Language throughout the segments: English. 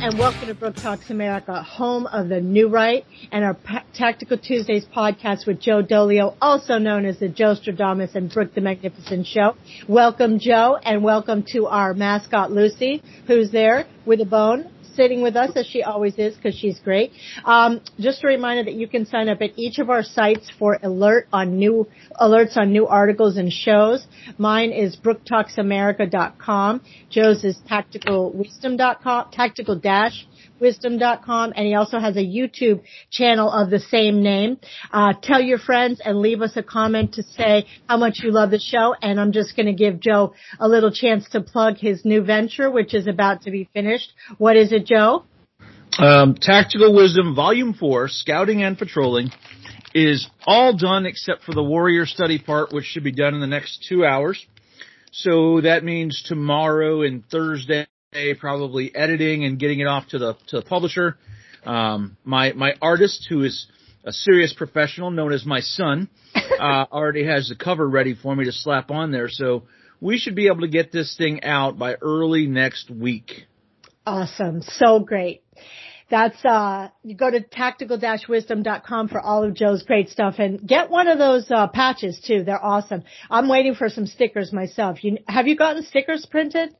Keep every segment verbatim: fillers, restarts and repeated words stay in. And welcome to Brooke Talks America, home of the New Right, and our Tactical Tuesdays podcast with Joe Dolio, also known as the Joe Stradamus and Brooke the Magnificent show. Welcome, Joe, and welcome to our mascot, Lucy, who's there with a bone, sitting with us as she always is because she's great. Um, just a reminder that you can sign up at each of our sites for alert on new alerts on new articles and shows. Mine is Brooke Talks America dot com. Joe's is Tactical Wisdom dot com, Tactical Wisdom dot com, and he also has a YouTube channel of the same name. Uh, tell your friends and leave us a comment to say how much you love the show. And I'm just going to give Joe a little chance to plug his new venture, which is about to be finished. What is it, Joe? Um, Tactical Wisdom Volume Four, Scouting and Patrolling, is all done except for the warrior study part, which should be done in the next two hours. So that means tomorrow and Thursday, probably editing and getting it off to the to the publisher. Um, my my artist, who is a serious professional, known as my son, uh, already has the cover ready for me to slap on there. So we should be able to get this thing out by early next week. Awesome, so great. That's uh you go to Tactical Wisdom dot com for all of Joe's great stuff, and get one of those uh patches too. They're awesome. I'm waiting for some stickers myself. You have you gotten stickers printed?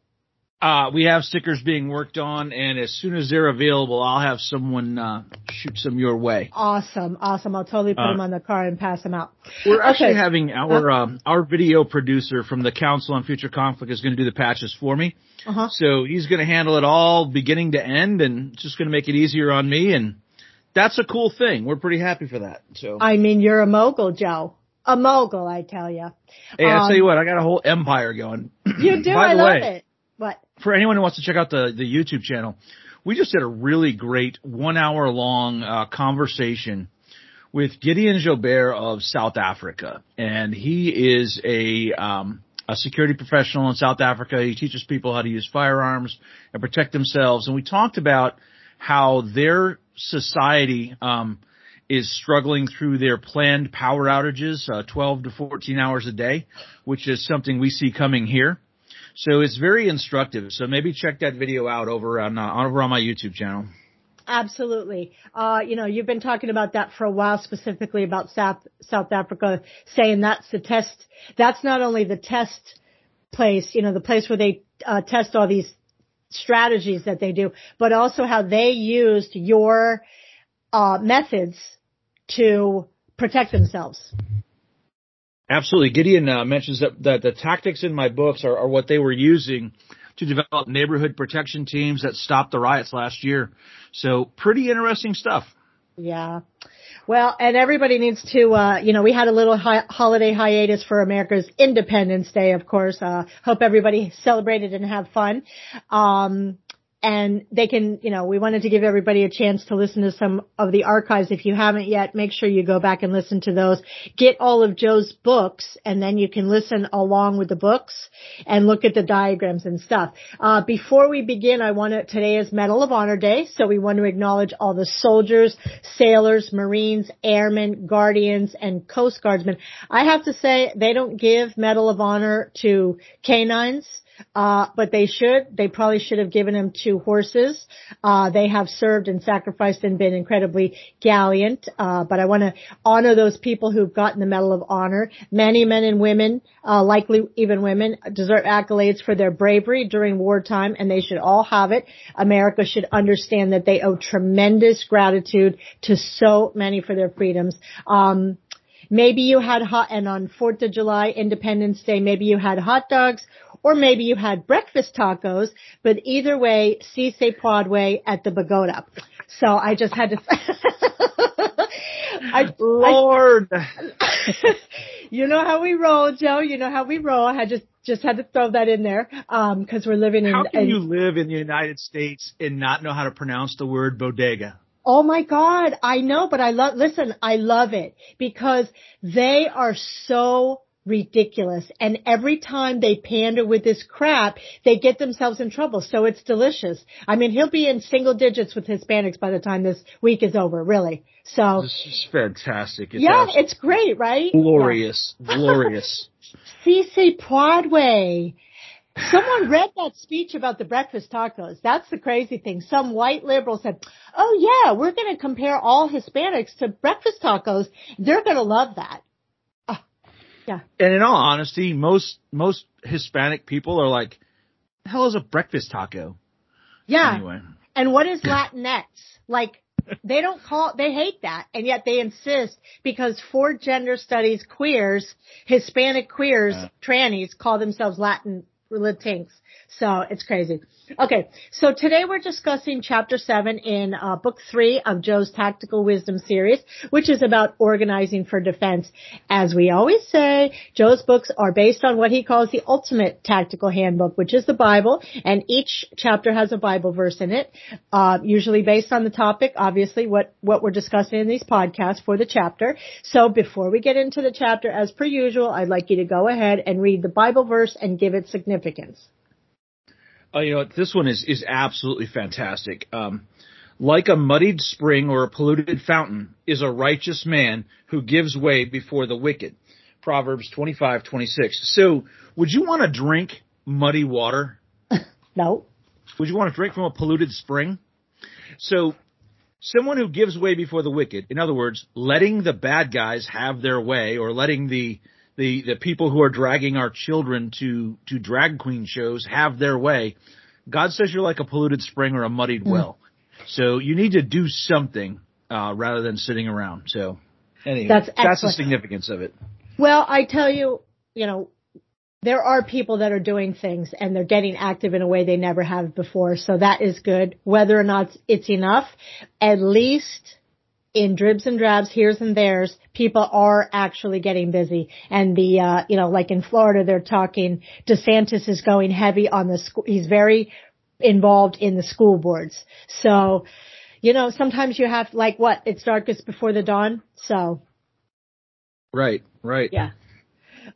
Uh, we have stickers being worked on, and as soon as they're available, I'll have someone uh shoot some your way. Awesome, awesome. I'll totally put uh, them on the car and pass them out. We're okay. actually having our uh, um, our video producer from the Council on Future Conflict is going to do the patches for me. Uh-huh. So he's going to handle it all beginning to end, and it's just going to make it easier on me. And that's a cool thing. We're pretty happy for that. So I mean, you're a mogul, Joe. A mogul, I tell you. Hey, um, I tell you what, I got a whole empire going. You do. By I the love way, it. What? For anyone who wants to check out the, the YouTube channel, we just did a really great one-hour-long uh, conversation with Gideon Joubert of South Africa. And he is a um, a security professional in South Africa. He teaches people how to use firearms and protect themselves. And we talked about how their society um, is struggling through their planned power outages, uh, twelve to fourteen hours a day, which is something we see coming here. So it's very instructive. So maybe check that video out over on uh, over on my YouTube channel. Absolutely. Uh, you know, you've been talking about that for a while, specifically about South South Africa, saying that's the test. That's not only the test place, you know, the place where they uh, test all these strategies that they do, but also how they used your uh, methods to protect themselves. Absolutely. Gideon uh, mentions that, that the tactics in my books are, are what they were using to develop neighborhood protection teams that stopped the riots last year. So pretty interesting stuff. Yeah. Well, and everybody needs to, uh, you know, we had a little hi- holiday hiatus for America's Independence Day, of course. Uh, hope everybody celebrated and have fun. Um, And they can, you know, we wanted to give everybody a chance to listen to some of the archives. If you haven't yet, make sure you go back and listen to those. Get all of Joe's books, and then you can listen along with the books and look at the diagrams and stuff. Uh, before we begin, I want to, today is Medal of Honor Day, so we want to acknowledge all the soldiers, sailors, Marines, airmen, guardians, and Coast Guardsmen. I have to say, they don't give Medal of Honor to canines. Uh, but they should. They probably should have given them to horses. Uh, they have served and sacrificed and been incredibly gallant. Uh, but I want to honor those people who've gotten the Medal of Honor. Many men and women, uh, likely even women, deserve accolades for their bravery during wartime, and they should all have it. America should understand that they owe tremendous gratitude to so many for their freedoms. Um, maybe you had hot, and on fourth of July, Independence Day, maybe you had hot dogs, or maybe you had breakfast tacos, but either way, si se puede at the pagoda. So I just had to. I, Lord, I, you know how we roll, Joe. You know how we roll. I just just had to throw that in there um, because we're living in. How can in, you live in the United States and not know how to pronounce the word bodega? Oh my God, I know, but I love. Listen, I love it because they are so ridiculous. And every time they pander with this crap, they get themselves in trouble. So it's delicious. I mean, he'll be in single digits with Hispanics by the time this week is over, really. So this is fantastic. It's yeah, it's great, right? Glorious, yeah. Glorious. C C Broadway. Someone read that speech about the breakfast tacos. That's the crazy thing. Some white liberal said, oh, yeah, we're going to compare all Hispanics to breakfast tacos. They're going to love that. Oh, yeah. And in all honesty, most most Hispanic people are like, the hell is a breakfast taco? Yeah. Anyway. And what is Latinx? Like, they don't call, they hate that. And yet they insist because for gender studies, queers, Hispanic queers, yeah. trannies call themselves Latin Latinx. So it's crazy. Okay. So today we're discussing chapter seven in uh, book three of Joe's Tactical Wisdom Series, which is about organizing for defense. As we always say, Joe's books are based on what he calls the ultimate tactical handbook, which is the Bible. And each chapter has a Bible verse in it, uh, usually based on the topic, obviously what, what we're discussing in these podcasts for the chapter. So before we get into the chapter, as per usual, I'd like you to go ahead and read the Bible verse and give it significance. Oh, you know, this one is, is absolutely fantastic. Um, like a muddied spring or a polluted fountain is a righteous man who gives way before the wicked. Proverbs twenty-five twenty-six. So would you want to drink muddy water? No. Would you want to drink from a polluted spring? So someone who gives way before the wicked, in other words, letting the bad guys have their way or letting the The, the people who are dragging our children to, to drag queen shows have their way. God says you're like a polluted spring or a muddied well. Mm. So you need to do something uh, rather than sitting around. So anyway, that's, that's the significance of it. Well, I tell you, you know, there are people that are doing things and they're getting active in a way they never have before. So that is good. Whether or not it's enough, at least in dribs and drabs, here's and there's, people are actually getting busy. And the, uh, you know, like in Florida, they're talking, DeSantis is going heavy on the school. He's very involved in the school boards. So, you know, sometimes you have, like what, it's darkest before the dawn. So. Right, right. Yeah.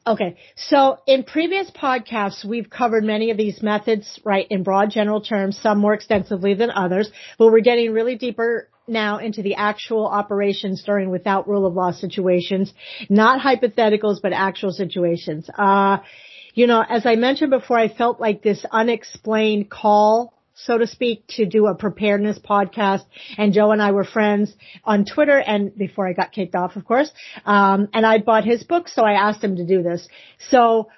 Okay, so in previous podcasts, we've covered many of these methods, right, in broad general terms, some more extensively than others, but we're getting really deeper now into the actual operations during without rule of law situations, not hypotheticals, but actual situations. Uh, you know, as I mentioned before, I felt like this unexplained call, so to speak, to do a preparedness podcast. And Joe and I were friends on Twitter and before I got kicked off, of course. Um, and I bought his book, so I asked him to do this. So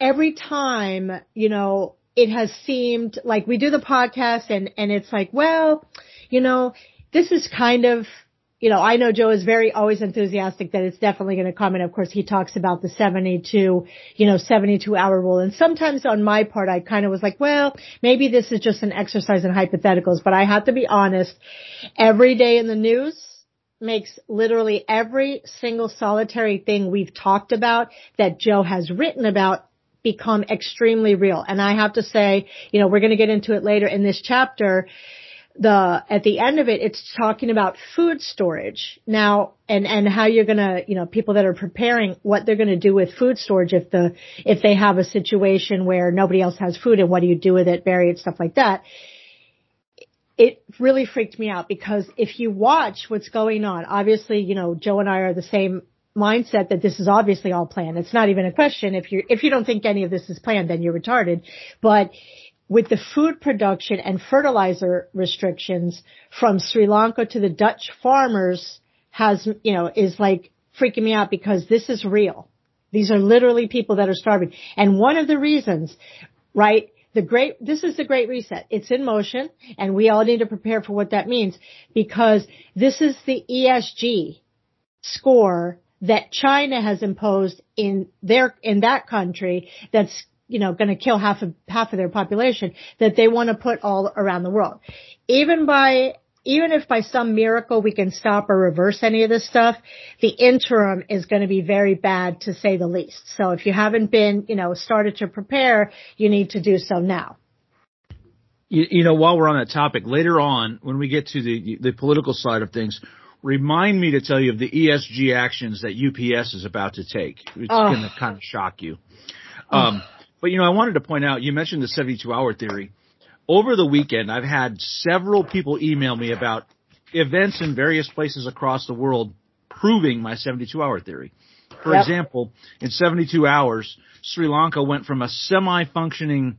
every time, you know, it has seemed like we do the podcast and, and it's like, well, you know, this is kind of, you know, I know Joe is very always enthusiastic that it's definitely going to come. And of course, he talks about the seventy-two, you know, seventy-two hour rule. And sometimes on my part, I kind of was like, well, maybe this is just an exercise in hypotheticals. But I have to be honest, every day in the news makes literally every single solitary thing we've talked about that Joe has written about become extremely real. And I have to say, you know, we're going to get into it later in this chapter. The, at the end of it, it's talking about food storage now and, and how you're going to, you know, people that are preparing what they're going to do with food storage. If the, if they have a situation where nobody else has food and what do you do with it? Bury it, stuff like that. It really freaked me out because if you watch what's going on, obviously, you know, Joe and I are the same mindset that this is obviously all planned. It's not even a question. If you, if you don't think any of this is planned, then you're retarded, but with the food production and fertilizer restrictions from Sri Lanka to the Dutch farmers has, you know, is like freaking me out because this is real. These are literally people that are starving. And one of the reasons, right, the great, this is the Great Reset. It's in motion and we all need to prepare for what that means because this is the E S G score that China has imposed in their, in that country that's, you know, going to kill half of half of their population that they want to put all around the world. Even by even if by some miracle we can stop or reverse any of this stuff, the interim is going to be very bad to say the least. So if you haven't been, you know, started to prepare, you need to do so now. You, you know, while we're on that topic, later on when we get to the the political side of things, remind me to tell you of the E S G actions that U P S is about to take. It's oh. going to kind of shock you. Um, but, you know, I wanted to point out, you mentioned the seventy-two hour theory. Over the weekend, I've had several people email me about events in various places across the world proving my seventy-two hour theory. For yep. example, in seventy-two hours, Sri Lanka went from a semi-functioning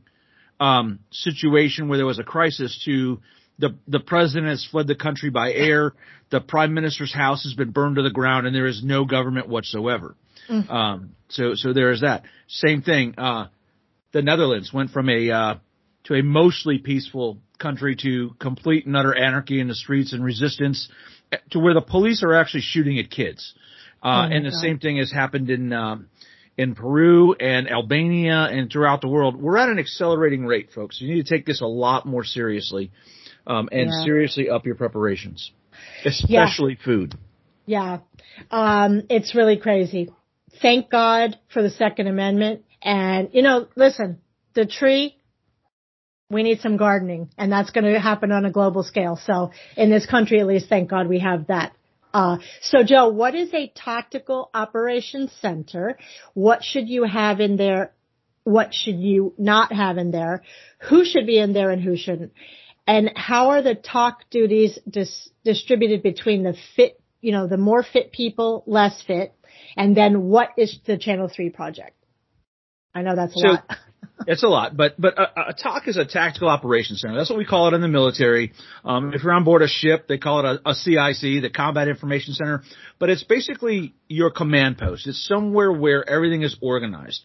um, situation where there was a crisis to the the president has fled the country by air, the prime minister's house has been burned to the ground, and there is no government whatsoever. Mm. Um, so so there is that. Same thing. Uh, the Netherlands went from a uh, to a mostly peaceful country to complete and utter anarchy in the streets and resistance, to where the police are actually shooting at kids. Uh, oh and the God. Same thing has happened in, um, in Peru and Albania and throughout the world. We're at an accelerating rate, folks. You need to take this a lot more seriously, um, and yeah. seriously up your preparations, especially yeah. food. Yeah. Um, it's really crazy. Thank God for the Second Amendment. And, you know, listen, the tree, we need some gardening, and that's going to happen on a global scale. So in this country, at least, thank God we have that. Uh, so, Joe, what is a tactical operations center? What should you have in there? What should you not have in there? Who should be in there and who shouldn't? And how are the talk duties dis- distributed between the fit, you know, the more fit people, less fit? And then what is the Channel three Project? I know that's a so, lot. It's a lot, but but a, a TOC is a tactical operations center. That's what we call it in the military. Um, if you're on board a ship, they call it a, a C I C, the Combat Information Center. But it's basically your command post. It's somewhere where everything is organized.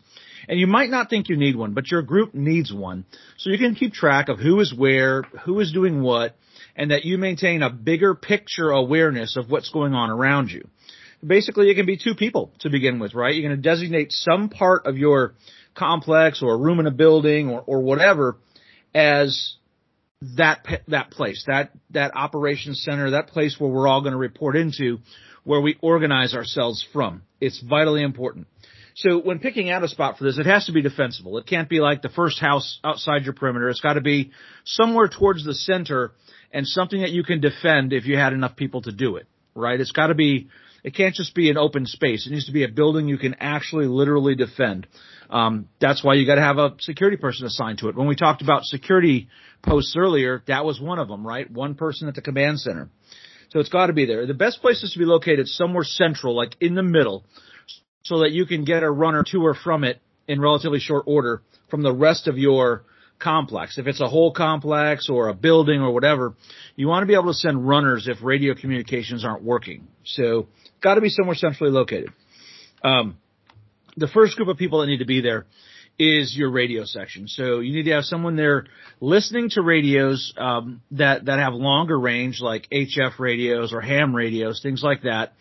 And you might not think you need one, but your group needs one. So you can keep track of who is where, who is doing what, and that you maintain a bigger picture awareness of what's going on around you. Basically, it can be two people to begin with, right? You're going to designate some part of your complex or a room in a building or, or whatever as that, that place, that, that operations center, that place where we're all going to report into, where we organize ourselves from. It's vitally important. So when picking out a spot for this, it has to be defensible. It can't be like the first house outside your perimeter. It's got to be somewhere towards the center and something that you can defend if you had enough people to do it, right? It's got to be, it can't just be an open space. It needs to be a building you can actually literally defend. Um, that's why you got to have a security person assigned to it. When we talked about security posts earlier, that was one of them, right? One person at the command center. So it's got to be there. The best place is to be located somewhere central, like in the middle, so that you can get a runner to or from it in relatively short order from the rest of your complex. If it's a whole complex or a building or whatever, you want to be able to send runners if radio communications aren't working. So got to be somewhere centrally located. Um, the first group of people that need to be there is your radio section. So you need to have someone there listening to radios um, that, that have longer range, like H F radios or ham radios, things like that,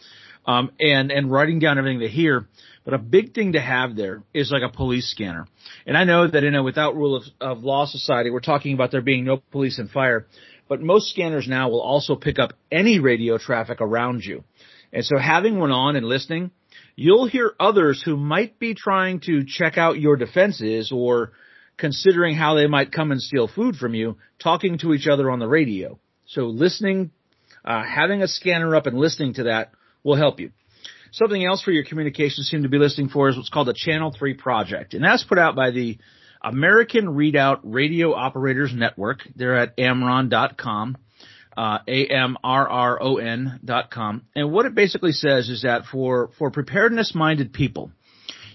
um, and, and writing down everything they hear. But a big thing to have there is like a police scanner. And I know that in a without rule of, of law society, we're talking about there being no police and fire. But most scanners now will also pick up any radio traffic around you. And so having one on and listening, you'll hear others who might be trying to check out your defenses or considering how they might come and steal food from you, talking to each other on the radio. So listening, uh, having a scanner up and listening to that will help you. Something else for your communications team to be listening for is what's called the Channel three Project. And that's put out by the American Readout Radio Operators Network. They're at amron dot com, uh, A M R R O N dot com. And what it basically says is that for, for preparedness-minded people,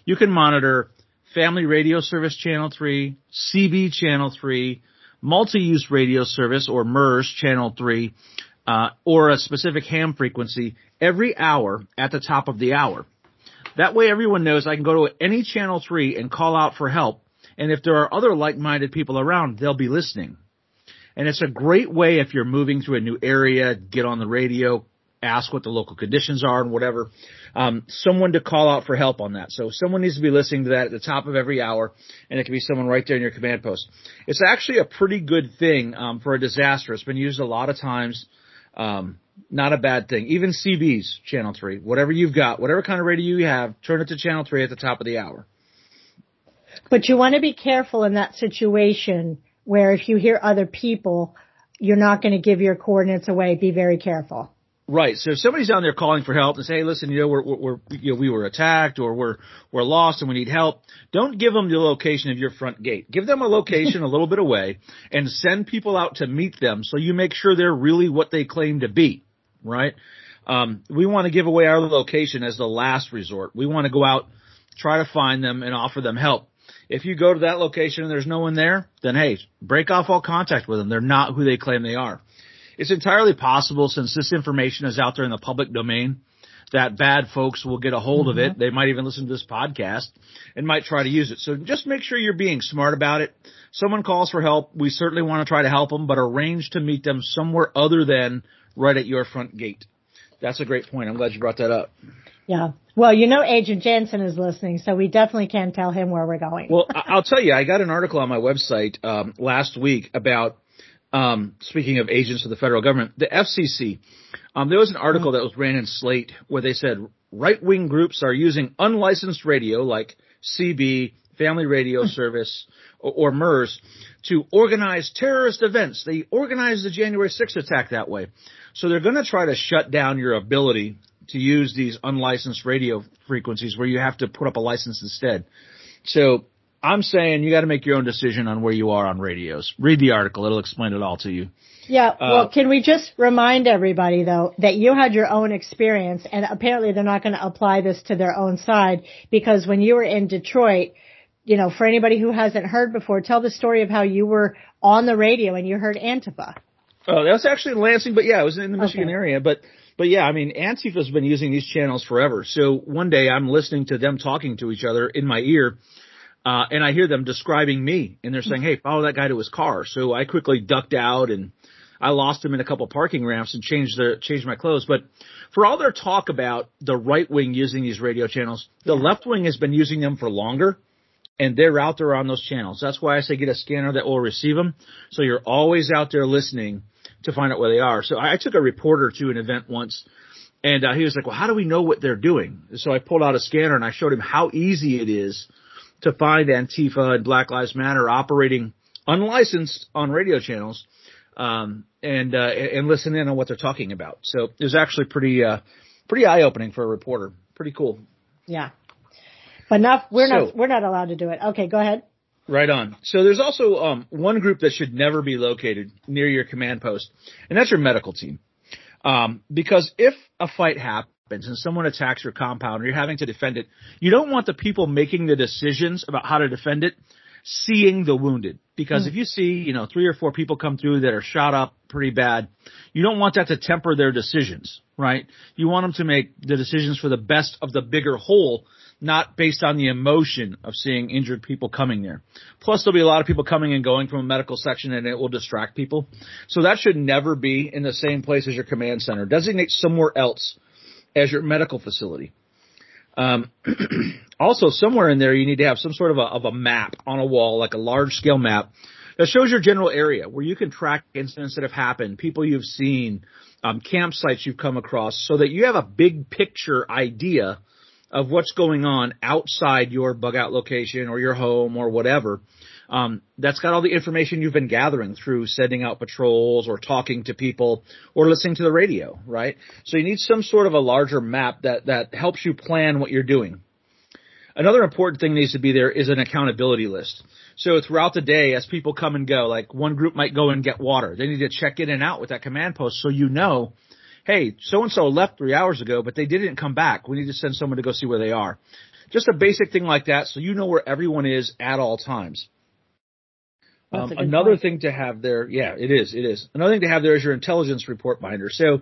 you can monitor Family Radio Service Channel three, C B Channel three, Multi-Use Radio Service or MERS Channel three, Uh, or a specific ham frequency every hour at the top of the hour. That way everyone knows I can go to any Channel three and call out for help. And if there are other like-minded people around, they'll be listening. And it's a great way if you're moving through a new area, get on the radio, ask what the local conditions are and whatever, um, someone to call out for help on that. So someone needs to be listening to that at the top of every hour, and it can be someone right there in your command post. It's actually a pretty good thing um, for a disaster. It's been used a lot of times. Um, not a bad thing. Even C B's Channel three, whatever you've got, whatever kind of radio you have, turn it to Channel three at the top of the hour. But you want to be careful in that situation where if you hear other people, you're not going to give your coordinates away. Be very careful. Right. So if somebody's down there calling for help and say, hey, listen, you know, we're, we're, you know, we were attacked or we're, we're lost and we need help. Don't give them the location of your front gate. Give them a location a little bit away and send people out to meet them. So you make sure they're really what they claim to be. Right. Um, we want to give away our location as the last resort. We want to go out, try to find them and offer them help. If you go to that location and there's no one there, then hey, break off all contact with them. They're not who they claim they are. It's entirely possible, since this information is out there in the public domain, that bad folks will get a hold mm-hmm. of it. They might even listen to this podcast and might try to use it. So just make sure you're being smart about it. Someone calls for help, we certainly want to try to help them, but arrange to meet them somewhere other than right at your front gate. That's a great point. I'm glad you brought that up. Yeah. Well, you know, Agent Jansen is listening, so we definitely can tell him where we're going. Well, I'll tell you, I got an article on my website um, last week about Um, speaking of agents of the federal government, the F C C, um, there was an article that was ran in Slate where they said right-wing groups are using unlicensed radio like C B, Family Radio Service, or, or MERS to organize terrorist events. They organized the January sixth attack that way. So they're going to try to shut down your ability to use these unlicensed radio frequencies where you have to put up a license instead. So I'm saying you got to make your own decision on where you are on radios. Read the article. It'll explain it all to you. Yeah. Uh, well, can we just remind everybody, though, that you had your own experience, and apparently they're not going to apply this to their own side, because when you were in Detroit, you know, for anybody who hasn't heard before, tell the story of how you were on the radio and you heard Antifa. Oh, that was actually in Lansing, but yeah, it was in the Michigan okay. area. But, but yeah, I mean, Antifa's been using these channels forever. So one day I'm listening to them talking to each other in my ear. Uh, and I hear them describing me, and they're saying, hey, follow that guy to his car. So I quickly ducked out, and I lost him in a couple parking ramps and changed the, changed my clothes. But for all their talk about the right wing using these radio channels, the left wing has been using them for longer, and they're out there on those channels. That's why I say get a scanner that will receive them. So you're always out there listening to find out where they are. So I took a reporter to an event once, and uh, he was like, well, how do we know what they're doing? So I pulled out a scanner, and I showed him how easy it is to find Antifa and Black Lives Matter operating unlicensed on radio channels, um, and uh, and listen in on what they're talking about. So it was actually pretty uh, pretty eye opening for a reporter. Pretty cool. Yeah, but enough. We're so, not we're not allowed to do it. Okay, go ahead. Right on. So there's also um, one group that should never be located near your command post, and that's your medical team, um, because if a fight happens and someone attacks your compound or you're having to defend it, you don't want the people making the decisions about how to defend it seeing the wounded. Because mm. if you see, you know, three or four people come through that are shot up pretty bad, you don't want that to temper their decisions, right? You want them to make the decisions for the best of the bigger whole, not based on the emotion of seeing injured people coming there. Plus, there'll be a lot of people coming and going from a medical section, and it will distract people. So that should never be in the same place as your command center. Designate somewhere else as your medical facility. Um, also, somewhere in there, you need to have some sort of a, of a map on a wall, like a large-scale map, that shows your general area where you can track incidents that have happened, people you've seen, um, campsites you've come across, so that you have a big-picture idea of what's going on outside your bug-out location or your home or whatever. Um, that's got all the information you've been gathering through sending out patrols or talking to people or listening to the radio, right? So you need some sort of a larger map that, that helps you plan what you're doing. Another important thing needs to be there is an accountability list. So throughout the day, as people come and go, like one group might go and get water. They need to check in and out with that command post so you know, hey, so-and-so left three hours ago, but they didn't come back. We need to send someone to go see where they are. Just a basic thing like that so you know where everyone is at all times. Um, another point. thing to have there, yeah, it is, it is. Another thing to have there is your intelligence report binder. So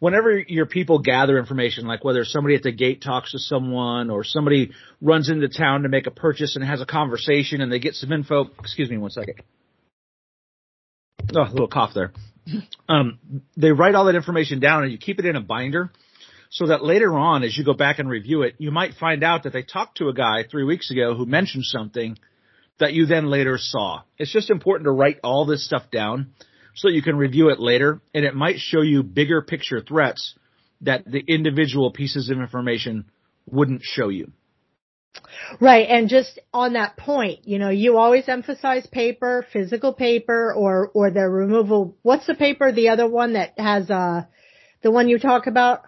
whenever your people gather information, like whether somebody at the gate talks to someone or somebody runs into town to make a purchase and has a conversation and they get some info. Excuse me one second. Oh, a little cough there. Um, they write all that information down and you keep it in a binder so that later on as you go back and review it, you might find out that they talked to a guy three weeks ago who mentioned something that you then later saw. It's just important to write all this stuff down so you can review it later, and it might show you bigger picture threats that the individual pieces of information wouldn't show you. Right. And just on that point, you know, you always emphasize paper, physical paper, or, or the removal. What's the paper? The other one that has a the one you talk about.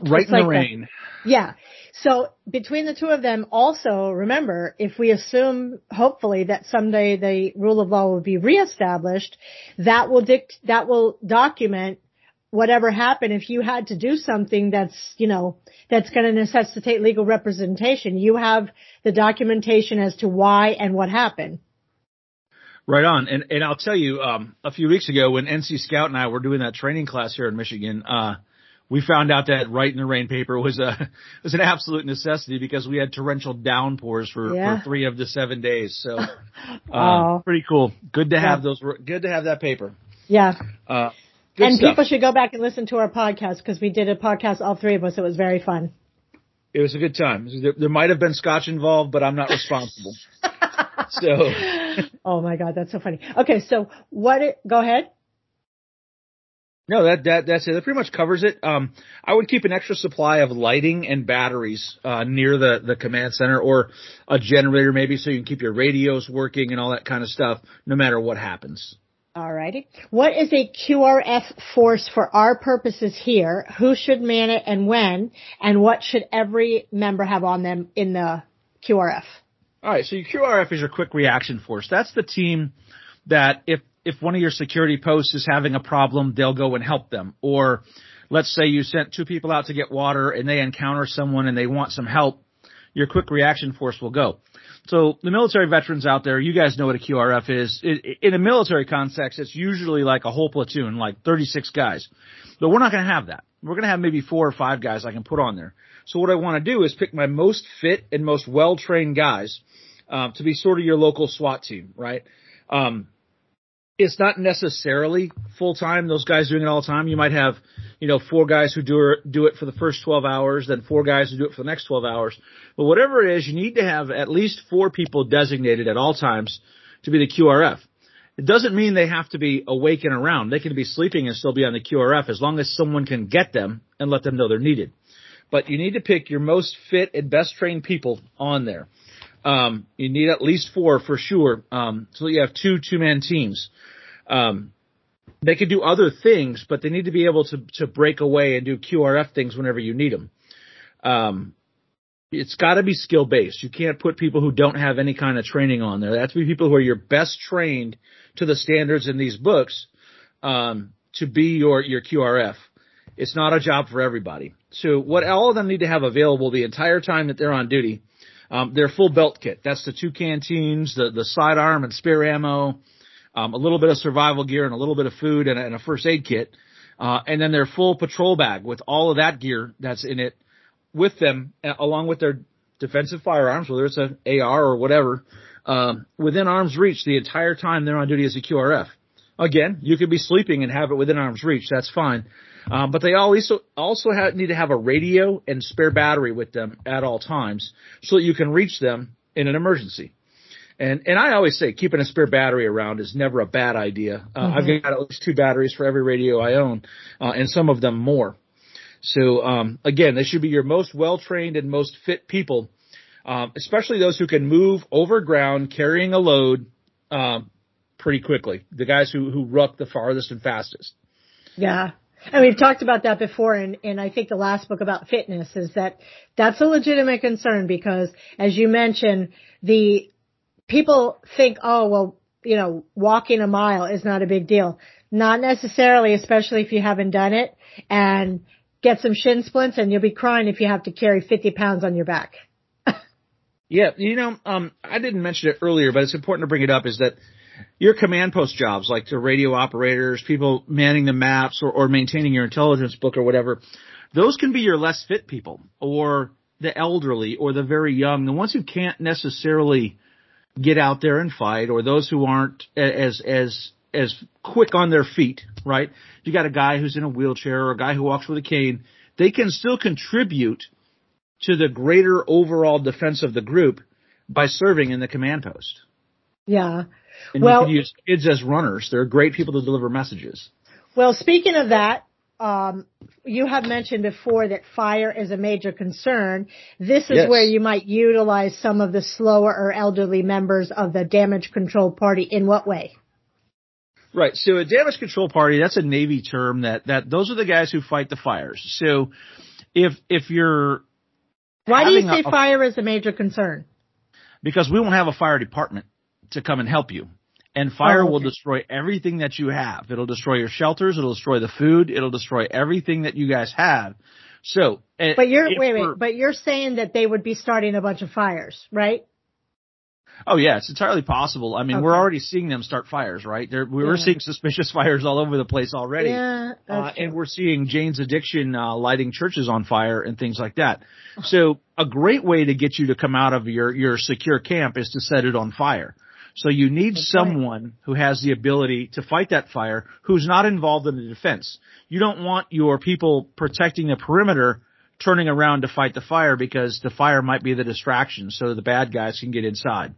Right in like the rain. That. Yeah. So between the two of them, also remember, if we assume, hopefully, that someday the rule of law will be reestablished, that will dict, that will document whatever happened. If you had to do something that's, you know, that's going to necessitate legal representation, you have the documentation as to why and what happened. Right on. And, and I'll tell you, um, a few weeks ago when N C Scout and I were doing that training class here in Michigan, uh, we found out that Right in the Rain paper was a was an absolute necessity because we had torrential downpours for, yeah. for three of the seven days. So, uh, pretty cool. Good to have yeah. those. Good to have that paper. Yeah. Uh, and stuff. People should go back and listen to our podcast because we did a podcast, all three of us. It was very fun. It was a good time. There, there might have been scotch involved, but I'm not responsible. So. Oh my God, that's so funny. Okay, so what? It, go ahead. No, that, that, that's it. That pretty much covers it. Um, I would keep an extra supply of lighting and batteries, uh, near the, the command center or a generator maybe so you can keep your radios working and all that kind of stuff no matter what happens. All righty. What is a Q R F force for our purposes here? Who should man it and when? And what should every member have on them in the Q R F? All right. So your Q R F is your quick reaction force. That's the team that if If one of your security posts is having a problem, they'll go and help them. Or let's say you sent two people out to get water and they encounter someone and they want some help, your quick reaction force will go. So the military veterans out there, you guys know what a Q R F is. It, in a military context, it's usually like a whole platoon, like thirty-six guys. But we're not going to have that. We're going to have maybe four or five guys I can put on there. So what I want to do is pick my most fit and most well-trained guys uh, to be sort of your local SWAT team, right? Um It's not necessarily full-time. Those guys doing it all the time. You might have, you know, four guys who do, do it for the first twelve hours, then four guys who do it for the next twelve hours. But whatever it is, you need to have at least four people designated at all times to be the Q R F. It doesn't mean they have to be awake and around. They can be sleeping and still be on the Q R F as long as someone can get them and let them know they're needed. But you need to pick your most fit and best trained people on there. Um, you need at least four for sure. Um, so you have two two-man teams. Um, they can do other things, but they need to be able to, to break away and do Q R F things whenever you need them. Um, it's got to be skill-based. You can't put people who don't have any kind of training on there. They have to be people who are your best trained to the standards in these books, um, to be your, your Q R F. It's not a job for everybody. So what all of them need to have available the entire time that they're on duty, Um, their full belt kit. That's the two canteens, the, the sidearm and spare ammo, um, a little bit of survival gear and a little bit of food and a, and a first aid kit. Uh, and then their full patrol bag with all of that gear that's in it with them, along with their defensive firearms, whether it's an A R or whatever, um, within arm's reach the entire time they're on duty as a Q R F. Again, you could be sleeping and have it within arm's reach. That's fine. Um, but they also, also have, need to have a radio and spare battery with them at all times so that you can reach them in an emergency. And, and I always say keeping a spare battery around is never a bad idea. Uh, mm-hmm. I've got at least two batteries for every radio I own, uh, and some of them more. So, um, again, they should be your most well-trained and most fit people, um, especially those who can move over ground carrying a load, um, pretty quickly. The guys who, who ruck the farthest and fastest. Yeah. And we've talked about that before in, in I think the last book about fitness is that that's a legitimate concern because as you mentioned, the people think, oh, well, you know, walking a mile is not a big deal. Not necessarily, especially if you haven't done it, and get some shin splints and you'll be crying if you have to carry fifty pounds on your back. Yeah. You know, um, I didn't mention it earlier, but it's important to bring it up is that your command post jobs, like the radio operators, people manning the maps or, or maintaining your intelligence book or whatever, those can be your less fit people or the elderly or the very young, the ones who can't necessarily get out there and fight or those who aren't as as as quick on their feet, right? You got a guy who's in a wheelchair or a guy who walks with a cane. They can still contribute to the greater overall defense of the group by serving in the command post. Yeah. And well, you can use kids as runners. They're great people to deliver messages. Well, speaking of that, um, you have mentioned before that fire is a major concern. This is yes. where you might utilize some of the slower or elderly members of the damage control party. In what way? Right. So a damage control party, that's a Navy term that, that those are the guys who fight the fires. So if, if you're. Why do you say a, fire is a major concern? Because we won't have a fire department to come and help you. And fire oh, okay. will destroy everything that you have. It'll destroy your shelters. It'll destroy the food. It'll destroy everything that you guys have. So, but you're wait, wait, but you're saying that they would be starting a bunch of fires, right? Oh yeah, it's entirely possible. I mean, okay. we're already seeing them start fires, right? There, we yeah. were seeing suspicious fires all over the place already, yeah, uh, and we're seeing Jane's Addiction uh, lighting churches on fire and things like that. So, a great way to get you to come out of your your secure camp is to set it on fire. So you need That's someone right. who has the ability to fight that fire who's not involved in the defense. You don't want your people protecting the perimeter turning around to fight the fire because the fire might be the distraction so the bad guys can get inside.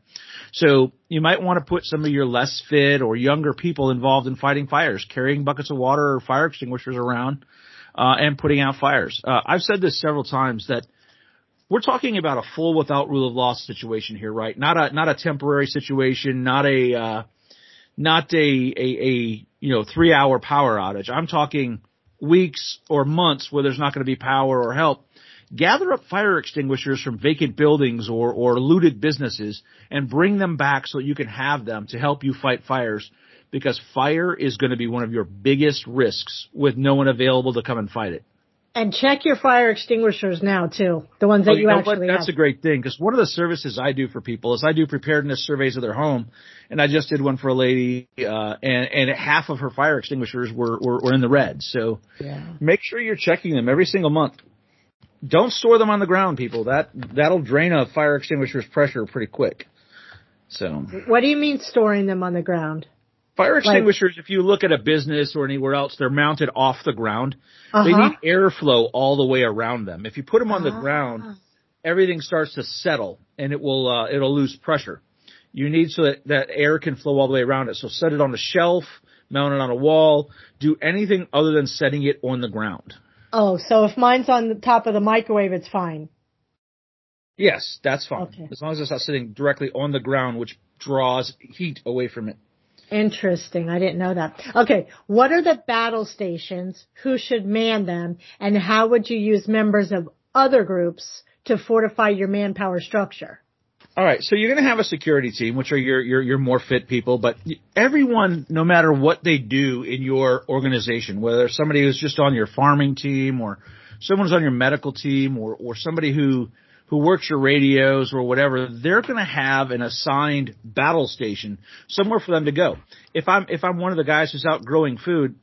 So you might want to put some of your less fit or younger people involved in fighting fires, carrying buckets of water or fire extinguishers around uh, and putting out fires. Uh, I've said this several times that we're talking about a full without rule of law situation here, right? Not a, not a temporary situation, not a, uh, not a, a, a, you know, three hour power outage. I'm talking weeks or months where there's not going to be power or help. Gather up fire extinguishers from vacant buildings or, or looted businesses and bring them back so you can have them to help you fight fires, because fire is going to be one of your biggest risks with no one available to come and fight it. And check your fire extinguishers now, too, the ones that oh, you, you know, actually That's have. a great thing, because one of the services I do for people is I do preparedness surveys of their home, and I just did one for a lady, uh, and, and half of her fire extinguishers were, were, were in the red. So yeah. make sure you're checking them every single month. Don't store them on the ground, people. That, that'll drain a fire extinguisher's pressure pretty quick. So what do you mean storing them on the ground? Fire extinguishers, like, if you look at a business or anywhere else, they're mounted off the ground. Uh-huh. They need airflow all the way around them. If you put them on the uh-huh. ground, everything starts to settle and it will uh, it'll lose pressure. You need so that, that air can flow all the way around it. So set it on a shelf, mount it on a wall, do anything other than setting it on the ground. Oh, so if mine's on the top of the microwave, it's fine. Yes, that's fine. Okay. As long as it's not sitting directly on the ground, which draws heat away from it. Interesting. I didn't know that. Okay. What are the battle stations? Who should man them? And how would you use members of other groups to fortify your manpower structure? All right. So you're going to have a security team, which are your, your, your more fit people, but everyone, no matter what they do in your organization, whether somebody who's just on your farming team or someone's on your medical team or, or somebody who, who works your radios or whatever, they're going to have an assigned battle station somewhere for them to go. If I'm if I'm one of the guys who's out growing food,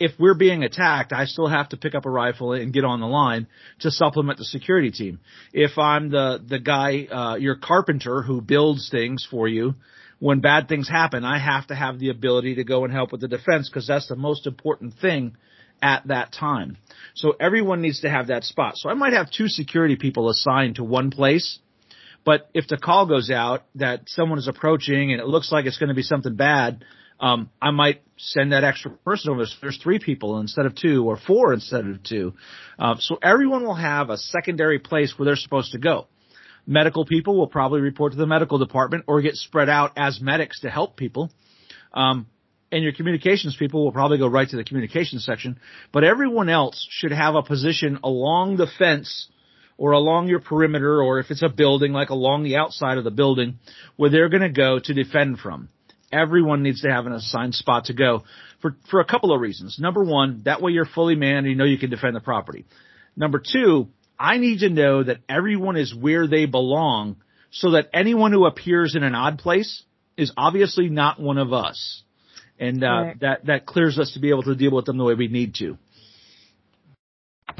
if we're being attacked, I still have to pick up a rifle and get on the line to supplement the security team. If I'm the the guy, uh your carpenter who builds things for you, when bad things happen, I have to have the ability to go and help with the defense, because that's the most important thing at that time. So everyone needs to have that spot. So I might have two security people assigned to one place, but if the call goes out that someone is approaching and it looks like it's going to be something bad, um, I might send that extra person over. There's three people instead of two, or four instead of two. Uh, so everyone will have a secondary place where they're supposed to go. Medical people will probably report to the medical department or get spread out as medics to help people. Um, And your communications people will probably go right to the communications section. But everyone else should have a position along the fence or along your perimeter, or if it's a building, like along the outside of the building, where they're going to go to defend from. Everyone needs to have an assigned spot to go for, for a couple of reasons. Number one, that way you're fully manned and you know you can defend the property. Number two, I need to know that everyone is where they belong, so that anyone who appears in an odd place is obviously not one of us. And uh, right. that, that clears us to be able to deal with them the way we need to.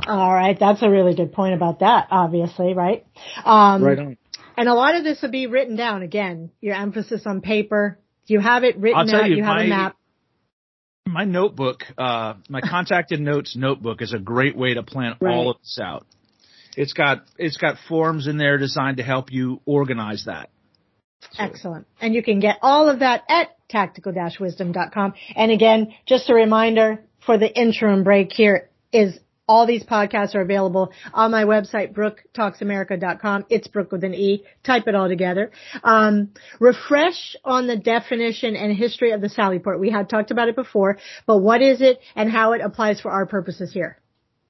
All right. That's a really good point about that, obviously, right? Um, right on. And a lot of this will be written down. Again, your emphasis on paper. You have it written out. You, you have my, a map. My notebook, uh, my contacted notes notebook is a great way to plan right. all of this out. It's got, it's got forms in there designed to help you organize that. So. Excellent. And you can get all of that at tactical dash wisdom dot com. And again, just a reminder for the interim break here is All these podcasts are available on my website, Brooke Talks America dot com. It's Brooke with an E. Type it all together. Um, refresh on the definition and history of the Sally Port. We had talked about it before, but what is it and how it applies for our purposes here?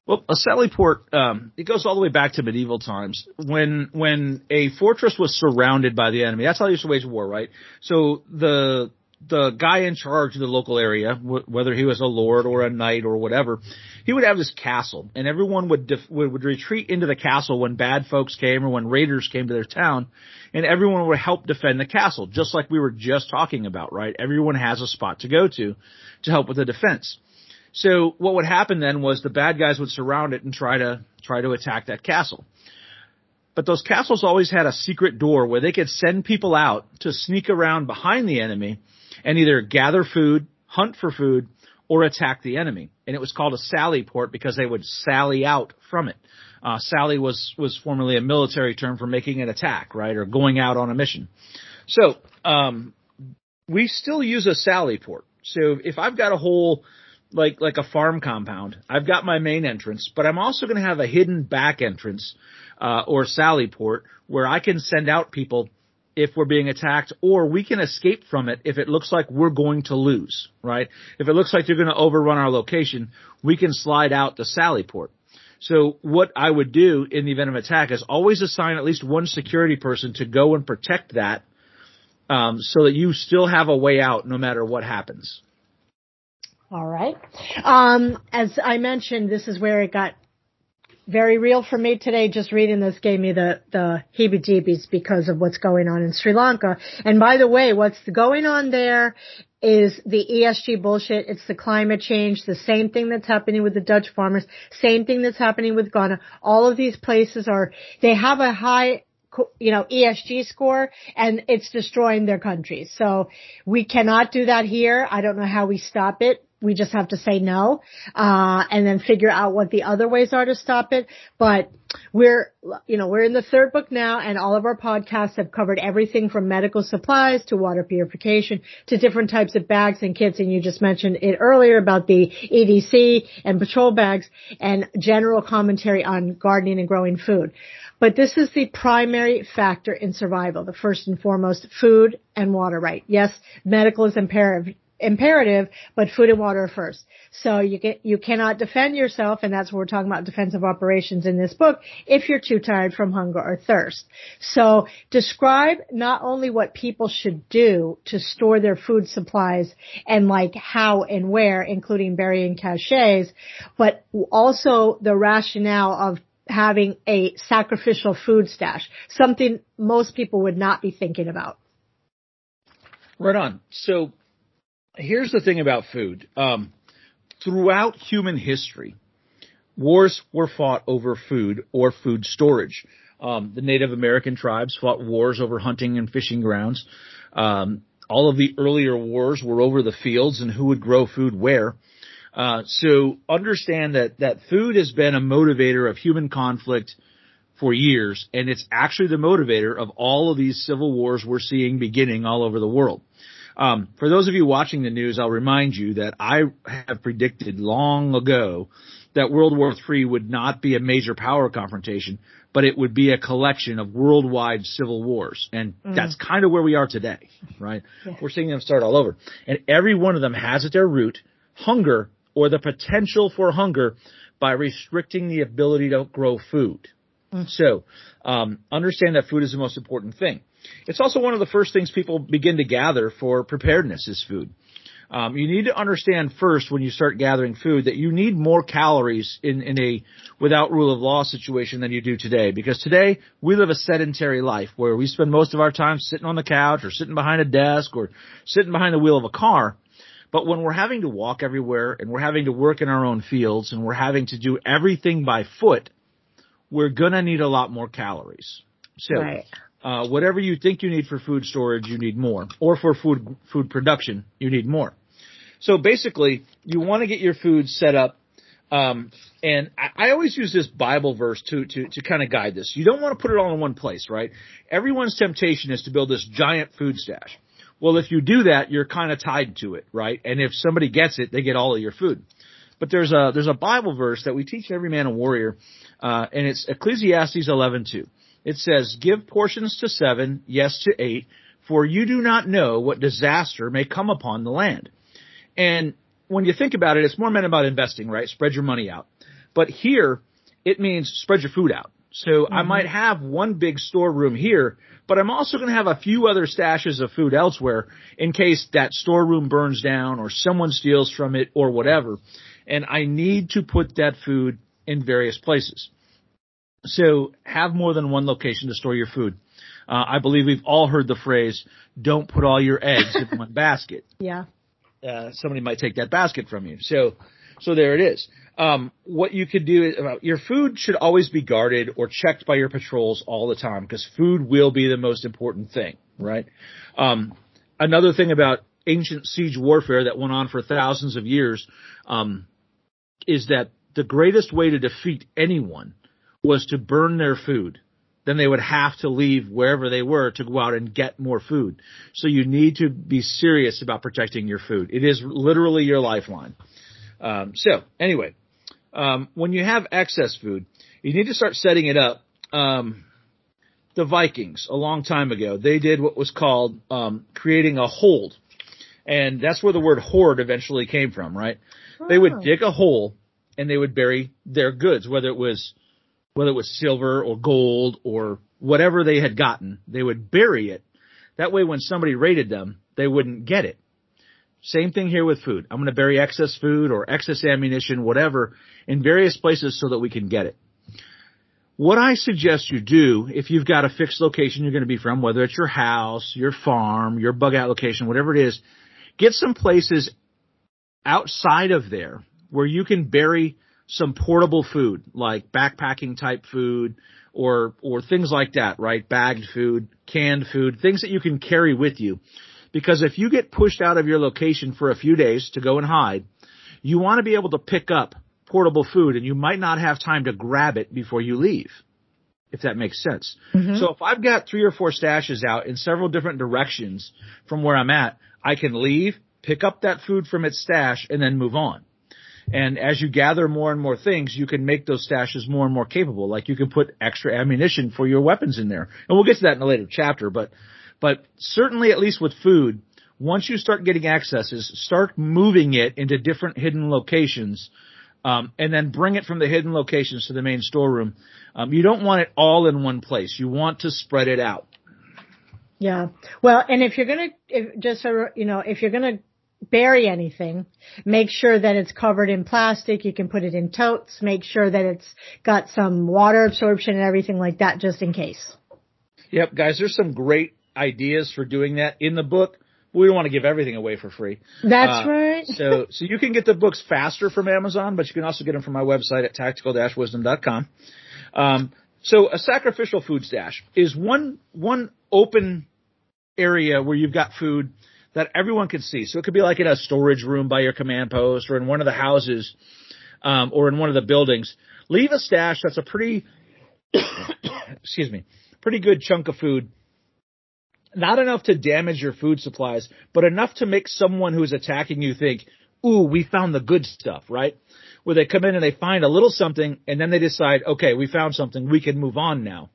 Well, a sally port, um, it goes all the way back to medieval times. When when a fortress was surrounded by the enemy, that's how they used to wage war, right? So the the guy in charge of the local area, w- whether he was a lord or a knight or whatever, he would have this castle, and everyone would, def- would would retreat into the castle when bad folks came or when raiders came to their town, and everyone would help defend the castle, just like we were just talking about, right? Everyone has a spot to go to to help with the defense. So what would happen then was the bad guys would surround it and try to try to attack that castle. But those castles always had a secret door where they could send people out to sneak around behind the enemy and either gather food, hunt for food, or attack the enemy. And it was called a sally port because they would sally out from it. Uh, sally was was formerly a military term for making an attack, right, or going out on a mission. So um, we still use a sally port. So if I've got a whole – like like a farm compound, I've got my main entrance, but I'm also going to have a hidden back entrance uh or sally port where I can send out people if we're being attacked, or we can escape from it if it looks like we're going to lose, right? If it looks like they're going to overrun our location, we can slide out the sally port. So what I would do in the event of attack is always assign at least one security person to go and protect that um so that you still have a way out no matter what happens. All right. Um, as I mentioned, this is where it got very real for me today. Just reading this gave me the, the heebie-jeebies because of what's going on in Sri Lanka. And by the way, what's going on there is the E S G bullshit. It's the climate change, the same thing that's happening with the Dutch farmers, same thing that's happening with Ghana. All of these places are, they have a high, you know, E S G score, and it's destroying their countries. So we cannot do that here. I don't know how we stop it. We just have to say no, uh, and then figure out what the other ways are to stop it. But we're, you know, we're in the third book now, and all of our podcasts have covered everything from medical supplies to water purification to different types of bags and kits. And you just mentioned it earlier about the E D C and patrol bags and general commentary on gardening and growing food. But this is the primary factor in survival, the first and foremost, food and water, right? Yes, medical is imperative. imperative, but food and water first. So you get, you cannot defend yourself, and that's what we're talking about, defensive operations in this book, if you're too tired from hunger or thirst. So describe not only what people should do to store their food supplies and like how and where, including burying caches, but also the rationale of having a sacrificial food stash, something most people would not be thinking about. Right on. So here's the thing about food. Um, throughout human history, wars were fought over food or food storage. Um, the Native American tribes fought wars over hunting and fishing grounds. Um, all of the earlier wars were over the fields and who would grow food where. Uh, so understand that, that food has been a motivator of human conflict for years, and it's actually the motivator of all of these civil wars we're seeing beginning all over the world. Um, for those of you watching the news, I'll remind you that I have predicted long ago that World War Three would not be a major power confrontation, but it would be a collection of worldwide civil wars. And mm. that's kind of where we are today, right? Yeah. We're seeing them start all over. And every one of them has at their root hunger or the potential for hunger by restricting the ability to grow food. Mm. So um, understand that food is the most important thing. It's also one of the first things people begin to gather for preparedness is food. Um, you need to understand first when you start gathering food that you need more calories in, in a without rule of law situation than you do today, because today we live a sedentary life where we spend most of our time sitting on the couch or sitting behind a desk or sitting behind the wheel of a car. But when we're having to walk everywhere and we're having to work in our own fields and we're having to do everything by foot, we're going to need a lot more calories. So. Right. Uh, whatever you think you need for food storage, you need more. Or for food food production, you need more. So basically, you want to get your food set up. Um, and I, I always use this Bible verse to to to kind of guide this. You don't want to put it all in one place, right? Everyone's temptation is to build this giant food stash. Well, if you do that, you're kind of tied to it, right? And if somebody gets it, they get all of your food. But there's a there's a Bible verse that we teach every man a warrior, uh, and it's Ecclesiastes eleven two. It says, "Give portions to seven, yes to eight, for you do not know what disaster may come upon the land." And when you think about it, it's more meant about investing, right? Spread your money out. But here, it means spread your food out. So mm-hmm. I might have one big storeroom here, but I'm also going to have a few other stashes of food elsewhere in case that storeroom burns down or someone steals from it or whatever. And I need to put that food in various places. So have more than one location to store your food. Uh, I believe we've all heard the phrase, don't put all your eggs in one basket. Yeah. Uh, somebody might take that basket from you. So, so there it is. Um, what you could do is uh, your food should always be guarded or checked by your patrols all the time, because food will be the most important thing, right? Um, another thing about ancient siege warfare that went on for thousands of years, um, is that the greatest way to defeat anyone was to burn their food. Then they would have to leave wherever they were to go out and get more food. So you need to be serious about protecting your food. It is literally your lifeline. Um, so anyway, um, when you have excess food, you need to start setting it up. Um, the Vikings, a long time ago, they did what was called um, creating a hold. And that's where the word hoard eventually came from, right? Oh. They would dig a hole and they would bury their goods, whether it was whether it was silver or gold or whatever they had gotten, they would bury it. That way, when somebody raided them, they wouldn't get it. Same thing here with food. I'm going to bury excess food or excess ammunition, whatever, in various places so that we can get it. What I suggest you do, if you've got a fixed location you're going to be from, whether it's your house, your farm, your bug out location, whatever it is, get some places outside of there where you can bury some portable food, like backpacking type food or or things like that, right? Bagged food, canned food, things that you can carry with you. Because if you get pushed out of your location for a few days to go and hide, you want to be able to pick up portable food, and you might not have time to grab it before you leave, if that makes sense. Mm-hmm. So if I've got three or four stashes out in several different directions from where I'm at, I can leave, pick up that food from its stash, and then move on. And as you gather more and more things, you can make those stashes more and more capable. Like you can put extra ammunition for your weapons in there. And we'll get to that in a later chapter. But but certainly, at least with food, once you start getting accesses, start moving it into different hidden locations, um, and then bring it from the hidden locations to the main storeroom. Um, you don't want it all in one place. You want to spread it out. Yeah. Well, and if you're going to just, you know, if you're going to bury anything, make sure that it's covered in plastic. You can put it in totes. Make sure that it's got some water absorption and everything like that, just in case. Yep, guys, there's some great ideas for doing that in the book. We don't want to give everything away for free. That's uh, right. so so you can get the books faster from Amazon, but you can also get them from my website at tactical dash wisdom dot com. Um, so a sacrificial food stash is one one open area where you've got food that everyone can see. So it could be like in a storage room by your command post or in one of the houses um, or in one of the buildings. Leave a stash that's a pretty, excuse me, pretty good chunk of food. Not enough to damage your food supplies, but enough to make someone who's attacking you think, ooh, we found the good stuff, right? Where they come in and they find a little something and then they decide, okay, we found something. We can move on now.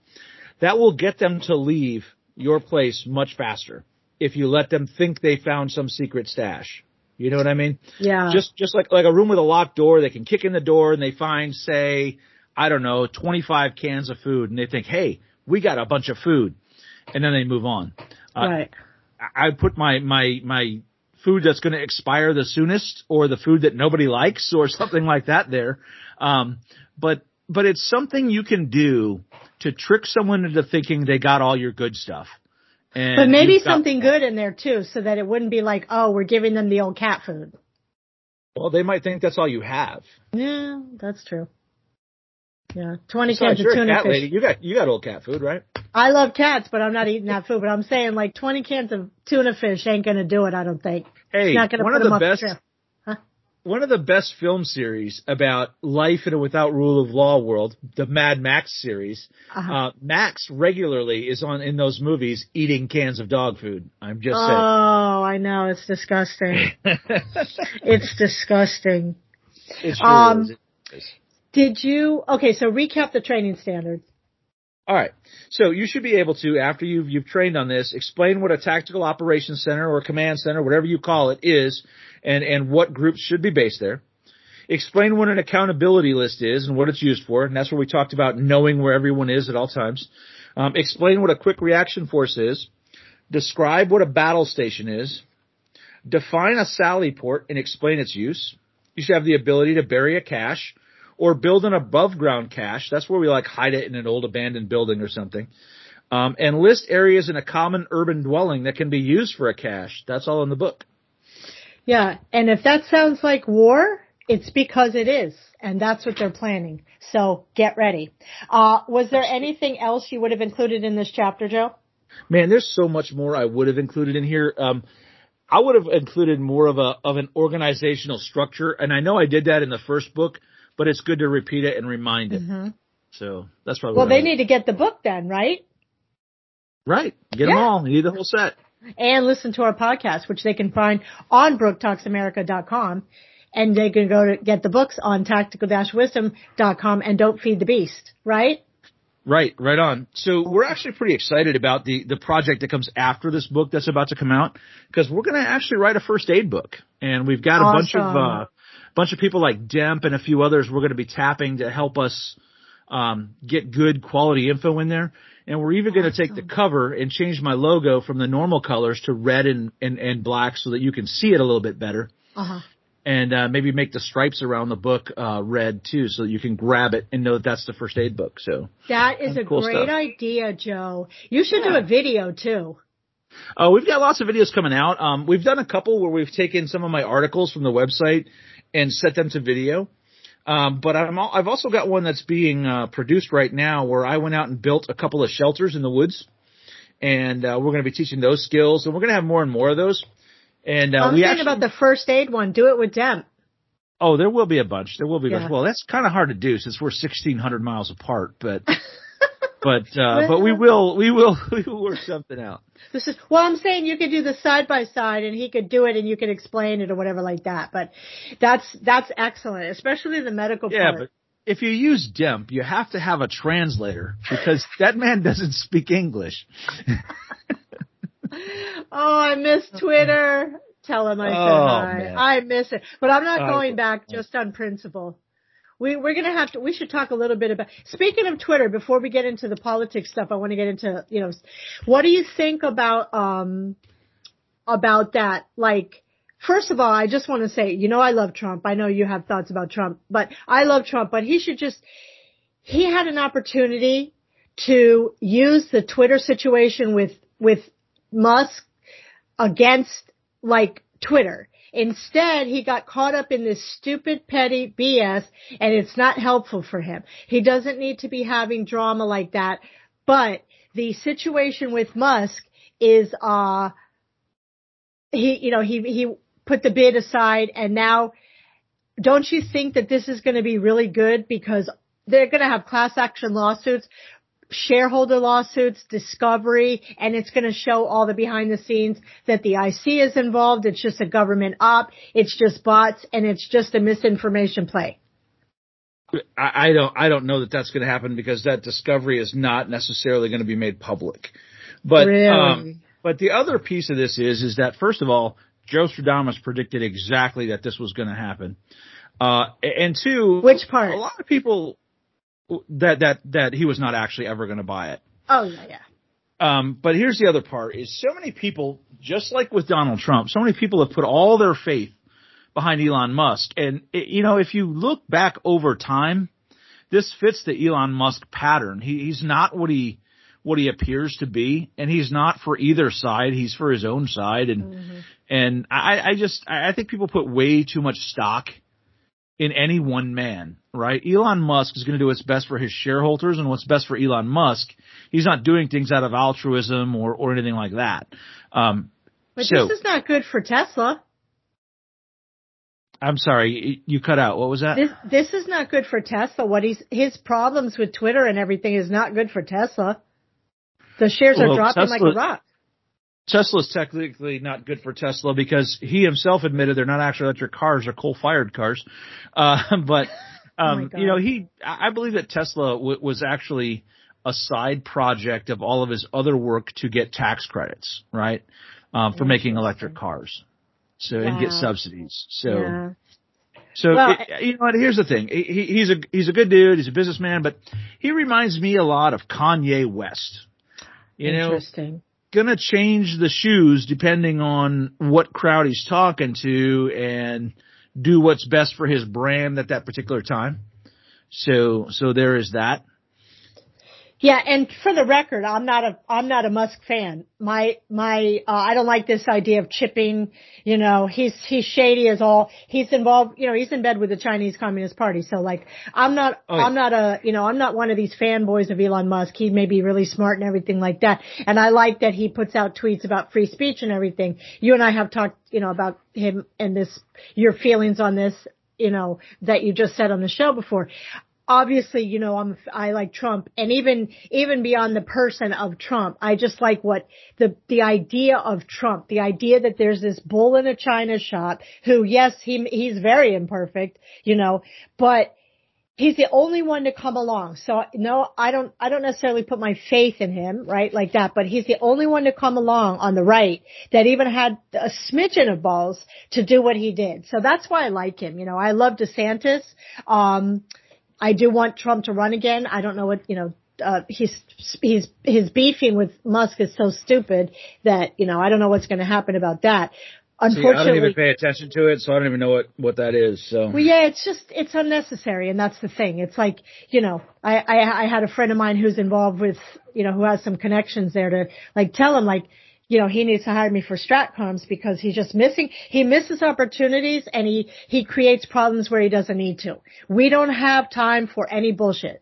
That will get them to leave your place much faster. If you let them think they found some secret stash. You know what I mean? Yeah. Just just like, like a room with a locked door, they can kick in the door and they find, say, I don't know, twenty-five cans of food. And they think, hey, we got a bunch of food. And then they move on. Right. Uh, I put my, my, my food that's going to expire the soonest or the food that nobody likes or something like that there. Um, but, but it's something you can do to trick someone into thinking they got all your good stuff. And but maybe something got, good in there, too, so that it wouldn't be like, oh, we're giving them the old cat food. Well, they might think that's all you have. Yeah, that's true. Yeah, twenty cans of tuna cat fish. Lady. You got you got old cat food, right? I love cats, but I'm not eating that food. But I'm saying like twenty cans of tuna fish ain't going to do it, I don't think. Hey, it's not gonna one, put of them the best, the huh? one of the best film series about life in a without rule of law world, the Mad Max series, uh-huh. uh, Max regularly is on in those movies eating cans of dog food. I'm just oh, saying. Oh, I know. It's disgusting. It's disgusting. It sure um, is. It is. Did you – okay, so recap the training standards. All right. So you should be able to, after you've, you've trained on this, explain what a tactical operations center or command center, whatever you call it, is and, and what groups should be based there. Explain what an accountability list is and what it's used for, and that's where we talked about knowing where everyone is at all times. Um, explain what a quick reaction force is. Describe what a battle station is. Define a sally port and explain its use. You should have the ability to bury a cache or build an above-ground cache. That's where we like hide it in an old abandoned building or something. Um, and list areas in a common urban dwelling that can be used for a cache. That's all in the book. Yeah, and if that sounds like war, it's because it is, and that's what they're planning. So get ready. Uh, was there anything else you would have included in this chapter, Joe? Man, there's so much more I would have included in here. Um, I would have included more of a of an organizational structure, and I know I did that in the first book, but it's good to repeat it and remind it. Mm-hmm. So that's probably well. What they I need to get the book then, right? Right, get yeah. them all. You need the whole set. And listen to our podcast, which they can find on Brooke Talks America dot com, and they can go to get the books on Tactical Wisdom dot com. And Don't Feed the Beast, right? Right, right on. So we're actually pretty excited about the, the project that comes after this book that's about to come out, because we're going to actually write a first aid book, and we've got awesome. a bunch of uh, bunch of people like Demp and a few others we're going to be tapping to help us um, get good quality info in there. And we're even awesome. going to take the cover and change my logo from the normal colors to red and, and, and black so that you can see it a little bit better. Uh-huh. And uh, maybe make the stripes around the book uh, red, too, so that you can grab it and know that that's the first aid book. So that is a cool great stuff. idea, Joe. You should yeah. do a video, too. Uh, we've got lots of videos coming out. Um, we've done a couple where we've taken some of my articles from the website and set them to video. Um, but I'm all, I've also got one that's being uh, produced right now where I went out and built a couple of shelters in the woods. And uh, we're going to be teaching those skills, and we're going to have more and more of those. And, uh, I'm we thinking actually, about the first aid one. Do it with Demp. Oh, there will be a bunch. There will be a yeah. bunch. Well, that's kind of hard to do since we're sixteen hundred miles apart, but, but, uh, but we will, we will, we will work something out. This is, well, I'm saying you could do the side by side and he could do it and you can explain it or whatever like that. But that's, that's excellent, especially the medical yeah, part. But if you use Demp, you have to have a translator because that man doesn't speak English. Oh, I miss Twitter. Tell him I said oh, hi. Man. I miss it. But I'm not going back just on principle. We, we're going to have to, we should talk a little bit about, speaking of Twitter, before we get into the politics stuff, I want to get into, you know, what do you think about, um, about that? Like, first of all, I just want to say, you know, I love Trump. I know you have thoughts about Trump, but I love Trump, but he should just, he had an opportunity to use the Twitter situation with, with, Musk against, like, Twitter. Instead, he got caught up in this stupid, petty B S, and it's not helpful for him. He doesn't need to be having drama like that. But the situation with Musk is, uh, he, you know, he, he put the bid aside, and now don't you think that this is going to be really good because they're going to have class action lawsuits, shareholder lawsuits, discovery, and it's going to show all the behind the scenes that the I C is involved. It's just a government op. It's just bots, and it's just a misinformation play. I, I don't, I don't know that that's going to happen because that discovery is not necessarily going to be made public. But, really? um, but the other piece of this is, is that first of all, Joe Stradamus predicted exactly that this was going to happen. Uh, and two, which part? A lot of people. That, that, that he was not actually ever going to buy it. Oh, yeah, yeah. Um, but here's the other part is so many people, just like with Donald Trump, so many people have put all their faith behind Elon Musk. And, it, you know, if you look back over time, this fits the Elon Musk pattern. He, he's not what he, what he appears to be. And he's not for either side. He's for his own side. And, mm-hmm. and I, I just, I think people put way too much stock in any one man, right? Elon Musk is going to do what's best for his shareholders and what's best for Elon Musk. He's not doing things out of altruism or, or anything like that. Um, but so, this is not good for Tesla. I'm sorry, you cut out. What was that? This, this is not good for Tesla. What he's, his problems with Twitter and everything is not good for Tesla. The shares well, are dropping Tesla, like a rock. Tesla's technically not good for Tesla because he himself admitted they're not actually electric cars or coal-fired cars. Uh, but, um, oh you know, he, I believe that Tesla w- was actually a side project of all of his other work to get tax credits, right? Um, for making electric cars. So, wow. and get subsidies. So, yeah. so, well, it, you know what? Here's the thing. He, he's a, he's a good dude. He's a businessman, but he reminds me a lot of Kanye West. You interesting. Know, gonna change the shoes depending on what crowd he's talking to and do what's best for his brand at that particular time. So, so there is that. Yeah, and for the record, I'm not a I'm not a Musk fan. My my uh, I don't like this idea of chipping. You know, he's he's shady as all. He's involved. You know, he's in bed with the Chinese Communist Party. So like, I'm not oh, yeah. I'm not a you know I'm not one of these fanboys of Elon Musk. He may be really smart and everything like that. And I like that he puts out tweets about free speech and everything. You and I have talked you know about him and this your feelings on this you know that you just said on the show before. Obviously, you know, I'm, I like Trump and even, even beyond the person of Trump, I just like what the, the idea of Trump, the idea that there's this bull in a China shop who, yes, he, he's very imperfect, you know, but he's the only one to come along. So no, I don't, I don't necessarily put my faith in him, right? Like that, but he's the only one to come along on the right that even had a smidgen of balls to do what he did. So that's why I like him. You know, I love DeSantis. Um, I do want Trump to run again. I don't know what, you know, uh, he's, he's, his beefing with Musk is so stupid that, you know, I don't know what's going to happen about that. Unfortunately, see, I don't even pay attention to it, so I don't even know what, what that is. So. Well, yeah, it's just, it's unnecessary, and that's the thing. It's like, you know, I, I, I had a friend of mine who's involved with, you know, who has some connections there to, like, tell him, like, you know, he needs to hire me for Stratcoms because he's just missing, he misses opportunities and he, he creates problems where he doesn't need to. We don't have time for any bullshit.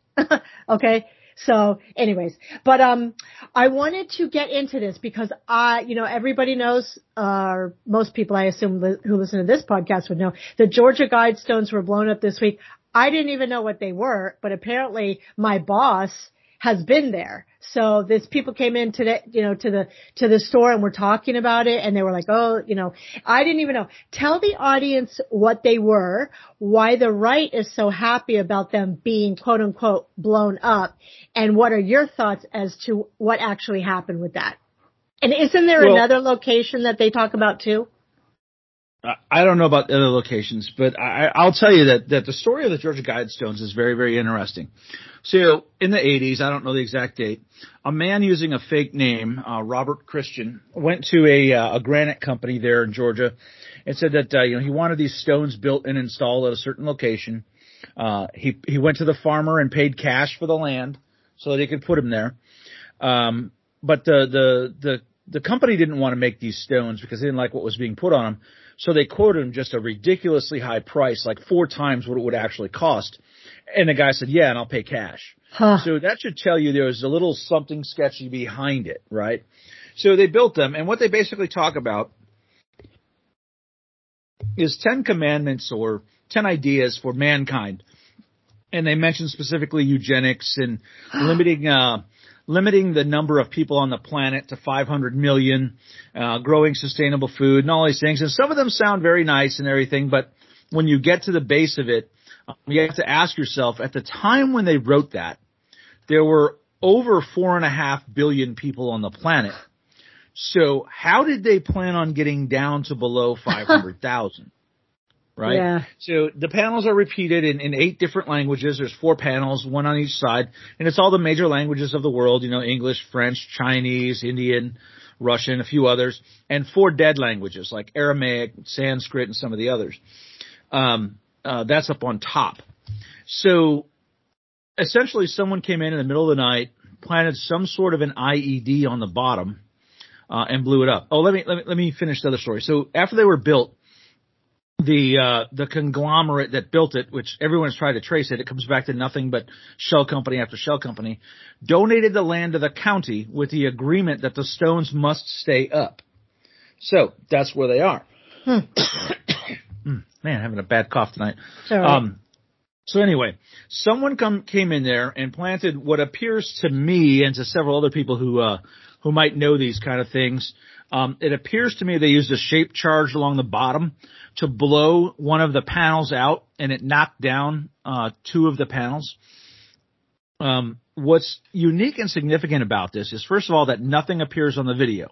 Okay. So anyways, but, um, I wanted to get into this because I, you know, everybody knows, uh, or most people I assume li- who listen to this podcast would know the Georgia Guidestones were blown up this week. I didn't even know what they were, but apparently my boss has been there. So this people came in today, you know, to the, to the store and we're talking about it and they were like, oh, you know, I didn't even know. Tell the audience what they were, why the right is so happy about them being quote unquote blown up. And what are your thoughts as to what actually happened with that? And isn't there well, another location that they talk about too? I don't know about other locations, but I, I'll tell you that, that the story of the Georgia Guidestones is very, very interesting. So in the eighties, I don't know the exact date, a man using a fake name, uh, Robert Christian, went to a, uh, a granite company there in Georgia and said that, uh, you know, he wanted these stones built and installed at a certain location. Uh, he, he went to the farmer and paid cash for the land so that he could put them there. Um, but the, the, the, the company didn't want to make these stones because they didn't like what was being put on them. So they quoted him just a ridiculously high price, like four times what it would actually cost. And the guy said, yeah, and I'll pay cash. Huh. So that should tell you there was a little something sketchy behind it, right? So they built them. And what they basically talk about is ten commandments or ten ideas for mankind. And they mention specifically eugenics and limiting, uh, limiting the number of people on the planet to five hundred million, uh, growing sustainable food and all these things. And some of them sound very nice and everything, but when you get to the base of it, you have to ask yourself, at the time when they wrote that, there were over four and a half billion people on the planet. So how did they plan on getting down to below five hundred thousand? Right? Yeah. So the panels are repeated in, in eight different languages. There's four panels, one on each side, and it's all the major languages of the world, you know, English, French, Chinese, Indian, Russian, a few others, and four dead languages like Aramaic, Sanskrit, and some of the others. Um, uh, that's up on top. So essentially someone came in in the middle of the night, planted some sort of an I E D on the bottom, uh, and blew it up. Oh, let me, let me, let me finish the other story. So after they were built, The, uh, the conglomerate that built it, which everyone's tried to trace it, it comes back to nothing but shell company after shell company, donated the land to the county with the agreement that the stones must stay up. So that's where they are. Hmm. Man, having a bad cough tonight. Sorry. Um, so anyway, someone come, came in there and planted what appears to me and to several other people who, uh, who might know these kind of things, Um, it appears to me they used a shaped charge along the bottom to blow one of the panels out, and it knocked down uh, two of the panels. Um, what's unique and significant about this is, first of all, that nothing appears on the video,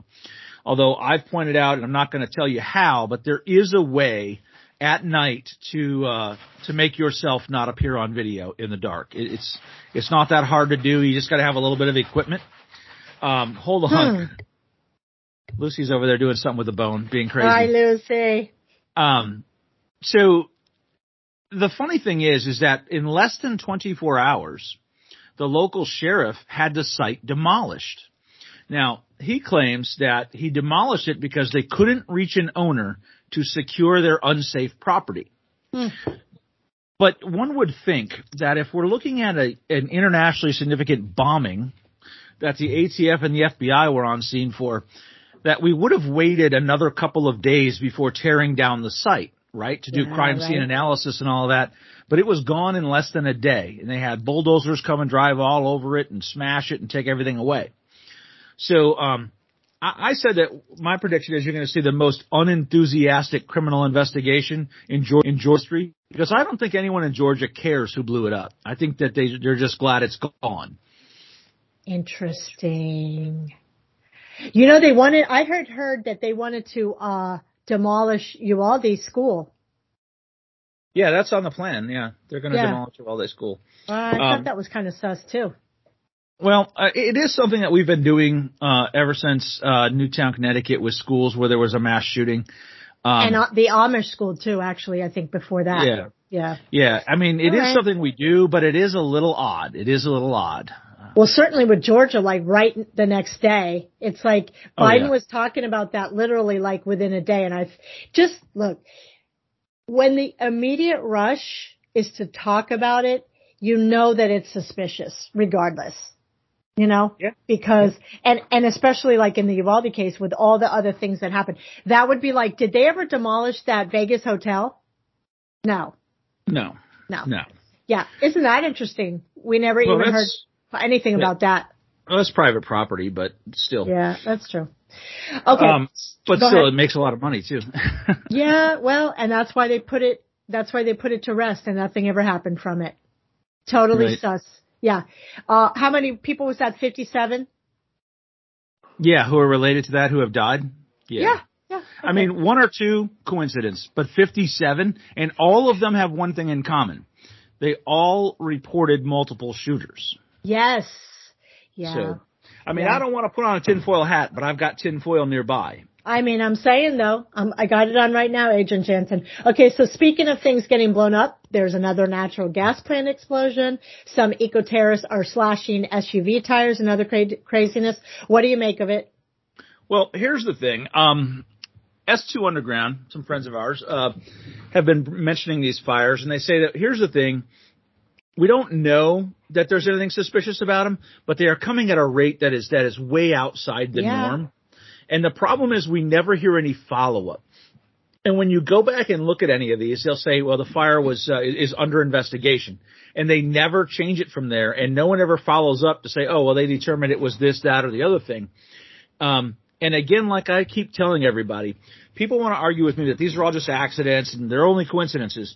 although I've pointed out, and I'm not going to tell you how, but there is a way at night to uh, to make yourself not appear on video in the dark. It, it's it's not that hard to do. You just got to have a little bit of equipment. Um, hold on. Hmm. Lucy's over there doing something with a bone, being crazy. Hi, Lucy. Um, so the funny thing is, is that in less than twenty-four hours, the local sheriff had the site demolished. Now, he claims that he demolished it because they couldn't reach an owner to secure their unsafe property. Mm. But one would think that if we're looking at a, an internationally significant bombing that the A T F and the F B I were on scene for, that we would have waited another couple of days before tearing down the site, right, to do yeah, crime right. scene analysis and all that. But it was gone in less than a day, and they had bulldozers come and drive all over it and smash it and take everything away. So um I, I said that my prediction is you're going to see the most unenthusiastic criminal investigation in Georgia, in Georgia history, because I don't think anyone in Georgia cares who blew it up. I think that they, they're just glad it's gone. Interesting. You know, they wanted, I heard, heard that they wanted to uh demolish Uvalde school. Yeah, that's on the plan. Yeah, they're going to yeah. demolish Uvalde school. Uh, I um, thought that was kind of sus, too. Well, uh, it is something that we've been doing uh ever since uh Newtown, Connecticut, with schools where there was a mass shooting. Um, and uh, the Amish school, too, actually, I think, before that. Yeah. Yeah. Yeah. I mean, it All is right. something we do, but it is a little odd. It is a little odd. Well, certainly with Georgia, like right the next day, it's like Biden oh, yeah. was talking about that literally like within a day. And I've just look, when the immediate rush is to talk about it, you know that it's suspicious regardless, you know, yeah. because and, and especially like in the Uvalde case with all the other things that happened, that would be like, did they ever demolish that Vegas hotel? No, no, no, no. Yeah. Isn't that interesting? We never well, even heard. Anything about yeah. that. Well, it's private property, but still. Yeah, that's true. Okay. Um, but Go still, ahead. It makes a lot of money, too. yeah, well, and that's why they put it, that's why they put it to rest, and nothing ever happened from it. Totally right. sus. Yeah. Uh, how many people was that? fifty-seven? Yeah, who are related to that, who have died? Yeah. Yeah. yeah. Okay. I mean, one or two coincidence, but fifty-seven, and all of them have one thing in common. They all reported multiple shooters. Yes. Yeah. So, I mean, yeah. I don't want to put on a tinfoil hat, but I've got tinfoil nearby. I mean, I'm saying, though, um, I got it on right now, Agent Jansen. Okay, so speaking of things getting blown up, there's another natural gas plant explosion. Some eco-terrorists are slashing S U V tires and other cra- craziness. What do you make of it? Well, here's the thing. Um, S two Underground, some friends of ours, uh, have been mentioning these fires, and they say that here's the thing. We don't know that there's anything suspicious about them, but they are coming at a rate that is that is way outside the yeah. norm. And the problem is we never hear any follow-up. And when you go back and look at any of these, they'll say, well, the fire was uh, is under investigation. And they never change it from there, and no one ever follows up to say, oh, well, they determined it was this, that, or the other thing. Um And again, like I keep telling everybody, people want to argue with me that these are all just accidents and they're only coincidences.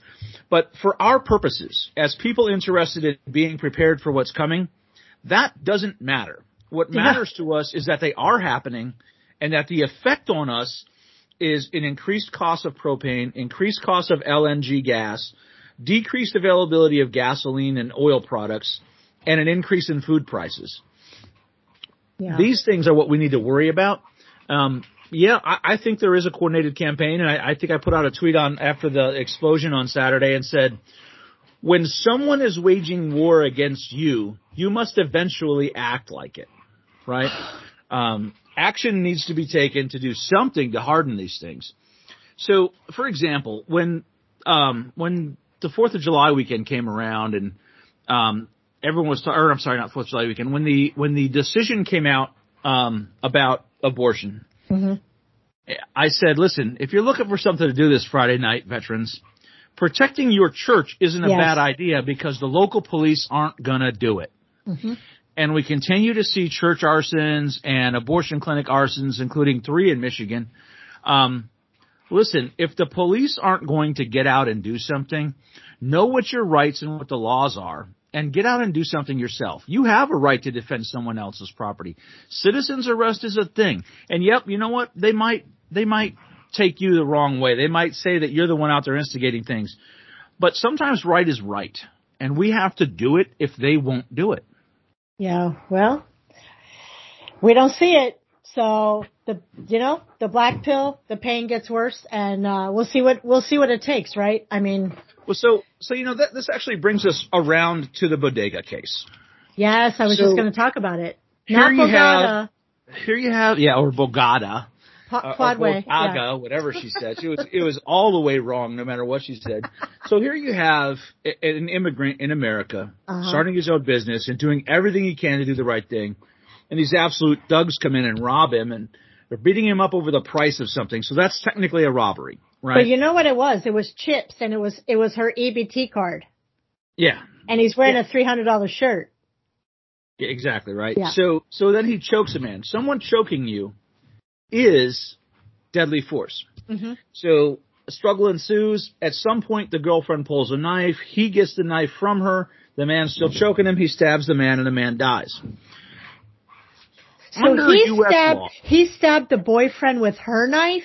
But for our purposes, as people interested in being prepared for what's coming, that doesn't matter. What matters yeah. to us is that they are happening and that the effect on us is an increased cost of propane, increased cost of L N G gas, decreased availability of gasoline and oil products, and an increase in food prices. Yeah. These things are what we need to worry about. Um, yeah, I, I think there is a coordinated campaign, and I, I think I put out a tweet on after the explosion on Saturday and said, when someone is waging war against you, you must eventually act like it, right? Um, action needs to be taken to do something to harden these things. So, for example, when um, when the fourth of July weekend came around and um, – Everyone was, ta- or I'm sorry, not Fourth of July weekend. When the when the decision came out um, about abortion, mm-hmm. I said, "Listen, if you're looking for something to do this Friday night, veterans, protecting your church isn't a yes. bad idea because the local police aren't gonna do it." Mm-hmm. and we continue to see church arsons and abortion clinic arsons, including three in Michigan. Um, listen, if the police aren't going to get out and do something, know what your rights and what the laws are, and get out and do something yourself. You have a right to defend someone else's property. Citizens arrest is a thing. And, yep, you know what? They might they might take you the wrong way. They might say that you're the one out there instigating things. But sometimes right is right, and we have to do it if they won't do it. Yeah, well, we don't see it. So, the you know, the black pill, the pain gets worse, and uh, we'll see what we'll see what it takes, right? I mean – Well, so, so you know, that, this actually brings us around to the bodega case. Yes, I was so, just going to talk about it. Not here you Bogata. have, here you have, yeah, or Bogata, uh, or Bogaga, yeah. Whatever she said. She was, it was all the way wrong, no matter what she said. So here you have an immigrant in America, uh-huh. starting his own business and doing everything he can to do the right thing, and these absolute thugs come in and rob him, and they're beating him up over the price of something. So that's technically a robbery. Right. But you know what it was? It was chips, and it was it was her E B T card. Yeah. And he's wearing yeah. a three hundred dollars shirt. Yeah, exactly, right? Yeah. So so then he chokes a man. Someone choking you is deadly force. Mm-hmm. So a struggle ensues. At some point, the girlfriend pulls a knife. He gets the knife from her. The man's still choking him. He stabs the man, and the man dies. So he stabbed, he stabbed the boyfriend with her knife?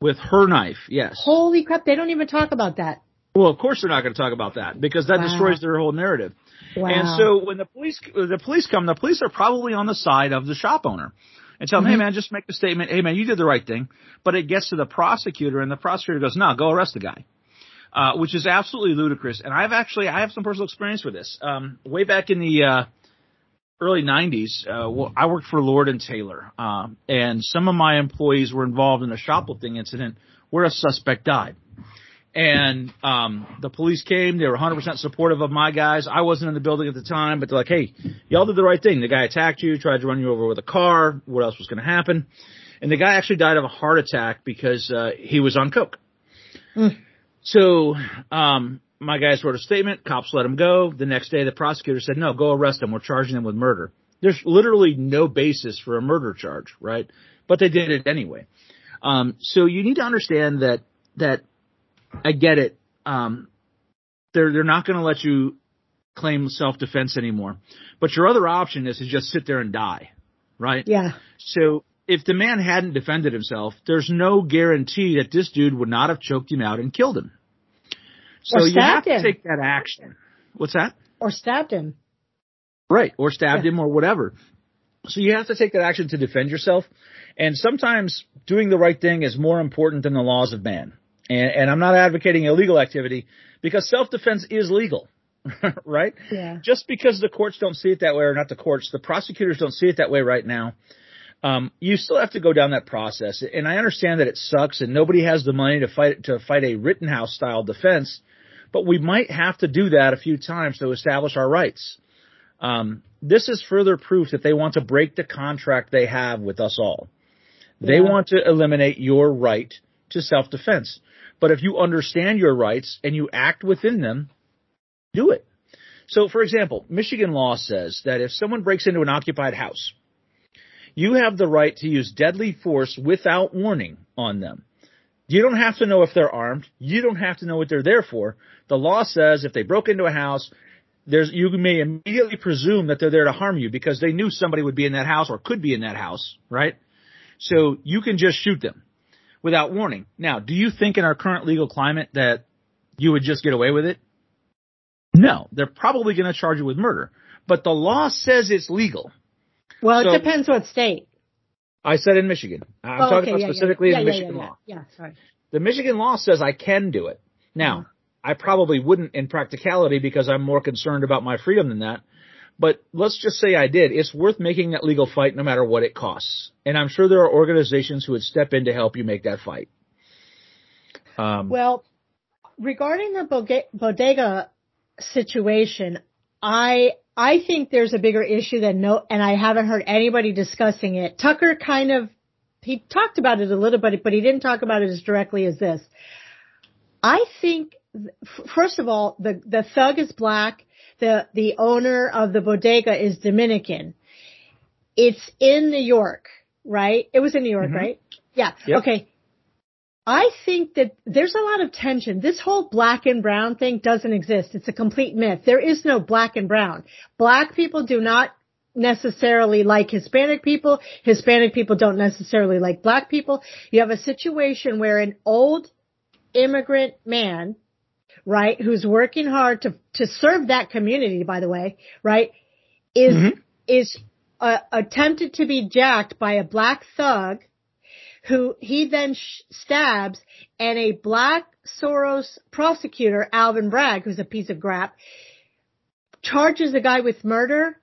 With her knife, yes. Holy crap, they don't even talk about that. Well, of course they're not going to talk about that, because that wow. destroys their whole narrative. Wow. And so when the police the police come, the police are probably on the side of the shop owner and tell them, mm-hmm. hey, man, just make the statement, hey, man, you did the right thing. But it gets to the prosecutor, and the prosecutor goes, no, go arrest the guy, uh, which is absolutely ludicrous. And I've actually – I have some personal experience with this. Um, way back in the uh, early nineties, uh, well, I worked for Lord and Taylor, um, and some of my employees were involved in a shoplifting incident where a suspect died. And um, the police came. They were one hundred percent supportive of my guys. I wasn't in the building at the time, but they're like, hey, y'all did the right thing. The guy attacked you, tried to run you over with a car. What else was going to happen? And the guy actually died of a heart attack because uh, he was on coke. Mm. So um my guys wrote a statement. Cops let him go. The next day, the prosecutor said, no, go arrest him. We're charging him with murder. There's literally no basis for a murder charge, right? But they did it anyway. Um, so you need to understand that that I get it. Um, they're they're not going to let you claim self-defense anymore. But your other option is to just sit there and die, right? Yeah. So if the man hadn't defended himself, there's no guarantee that this dude would not have choked him out and killed him. So you have to him. take that action. What's that? Or stabbed him. Right. Or stabbed yeah. him or whatever. So you have to take that action to defend yourself. And sometimes doing the right thing is more important than the laws of man. And, and I'm not advocating illegal activity because self-defense is legal. Right? Yeah. Just because the courts don't see it that way, or not the courts, the prosecutors don't see it that way right now. Um, you still have to go down that process. And I understand that it sucks and nobody has the money to fight to fight a Rittenhouse style defense. But we might have to do that a few times to establish our rights. Um, this is further proof that they want to break the contract they have with us all. They yeah. want to eliminate your right to self-defense. But if you understand your rights and you act within them, do it. So, for example, Michigan law says that if someone breaks into an occupied house, you have the right to use deadly force without warning on them. You don't have to know if they're armed. You don't have to know what they're there for. The law says if they broke into a house, there's you may immediately presume that they're there to harm you because they knew somebody would be in that house or could be in that house, right? So you can just shoot them without warning. Now, do you think in our current legal climate that you would just get away with it? No, they're probably going to charge you with murder. But the law says it's legal. Well, so, it depends what state. I said in Michigan. I'm oh, talking okay, about yeah, specifically yeah, in yeah, Michigan yeah, yeah, law. Yeah, yeah, sorry. The Michigan law says I can do it. Now, mm-hmm. I probably wouldn't in practicality because I'm more concerned about my freedom than that. But let's just say I did. It's worth making that legal fight no matter what it costs. And I'm sure there are organizations who would step in to help you make that fight. Um, well, regarding the bodega situation, I – I think there's a bigger issue than no, and I haven't heard anybody discussing it. Tucker kind of, he talked about it a little bit, but he didn't talk about it as directly as this. I think, first of all, the, the thug is black. The, the owner of the bodega is Dominican. It's in New York, right? It was in New York, mm-hmm. right? Yeah. Yep. Okay. I think that there's a lot of tension. This whole black and brown thing doesn't exist. It's a complete myth. There is no black and brown. Black people do not necessarily like Hispanic people. Hispanic people don't necessarily like black people. You have a situation where an old immigrant man, right, who's working hard to, to serve that community, by the way, right, is, mm-hmm. is uh, attempted to be jacked by a black thug who he then sh- stabs, and a black Soros prosecutor, Alvin Bragg, who's a piece of crap, charges the guy with murder.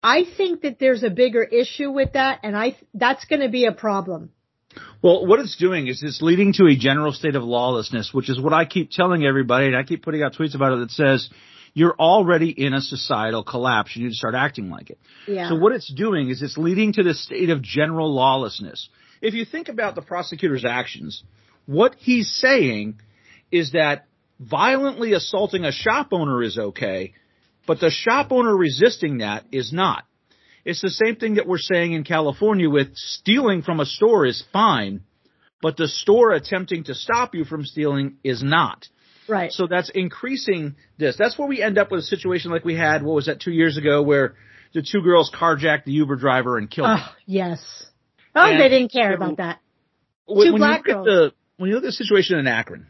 I think that there's a bigger issue with that, and I th- that's going to be a problem. Well, what it's doing is it's leading to a general state of lawlessness, which is what I keep telling everybody, and I keep putting out tweets about it that says you're already in a societal collapse. You need to start acting like it. Yeah. So what it's doing is it's leading to this state of general lawlessness. If you think about the prosecutor's actions, what he's saying is that violently assaulting a shop owner is okay, but the shop owner resisting that is not. It's the same thing that we're saying in California with stealing from a store is fine, but the store attempting to stop you from stealing is not. Right. So that's increasing this. That's where we end up with a situation like we had, what was that, two years ago, where the two girls carjacked the Uber driver and killed him. Oh, yes. Oh, and they didn't care about that. Two black girls. The, when you look at the situation in Akron,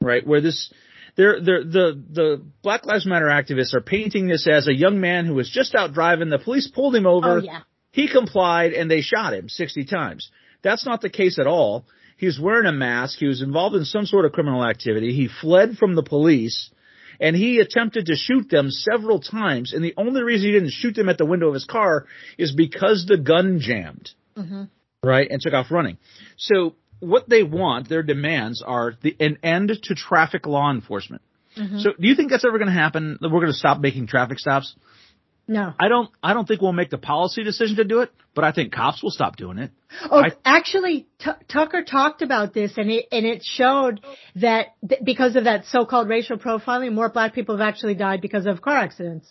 right, where this – They're, they're, the, the Black Lives Matter activists are painting this as a young man who was just out driving. The police pulled him over. Oh, yeah. He complied, and they shot him sixty times. That's not the case at all. He's wearing a mask. He was involved in some sort of criminal activity. He fled from the police, and he attempted to shoot them several times. And the only reason he didn't shoot them at the window of his car is because the gun jammed, mm-hmm. right, and took off running. So what they want, their demands are the, an end to traffic law enforcement. Mm-hmm. So do you think that's ever going to happen, that we're going to stop making traffic stops? No. I don't I don't think we'll make the policy decision to do it, but I think cops will stop doing it. Oh, I, actually, T- Tucker talked about this, and it, and it showed that th- because of that so-called racial profiling, more black people have actually died because of car accidents.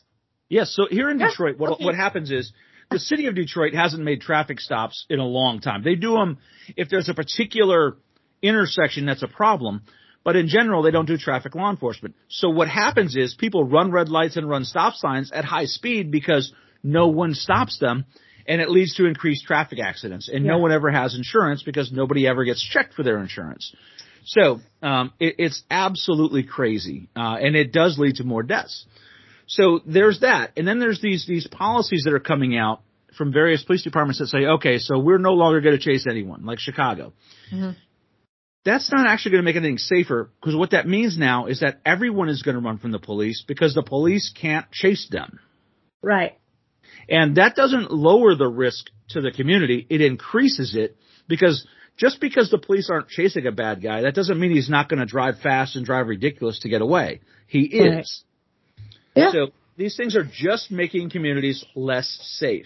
Yes. So here in yeah. Detroit, what okay. what happens is, the city of Detroit hasn't made traffic stops in a long time. They do them if there's a particular intersection that's a problem, but in general, they don't do traffic law enforcement. So what happens is people run red lights and run stop signs at high speed because no one stops them, and it leads to increased traffic accidents. And yeah. no one ever has insurance because nobody ever gets checked for their insurance. So um, it, it's absolutely crazy, uh, and it does lead to more deaths. So there's that. And then there's these these policies that are coming out from various police departments that say, okay, so we're no longer going to chase anyone, like Chicago. Mm-hmm. That's not actually going to make anything safer, because what that means now is that everyone is going to run from the police because the police can't chase them. Right. And that doesn't lower the risk to the community. It increases it, because just because the police aren't chasing a bad guy, that doesn't mean he's not going to drive fast and drive ridiculous to get away. He is. Right. Yeah. So these things are just making communities less safe.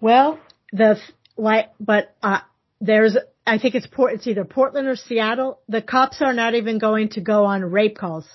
Well, the like, but uh, there's, I think it's port. It's either Portland or Seattle. The cops are not even going to go on rape calls.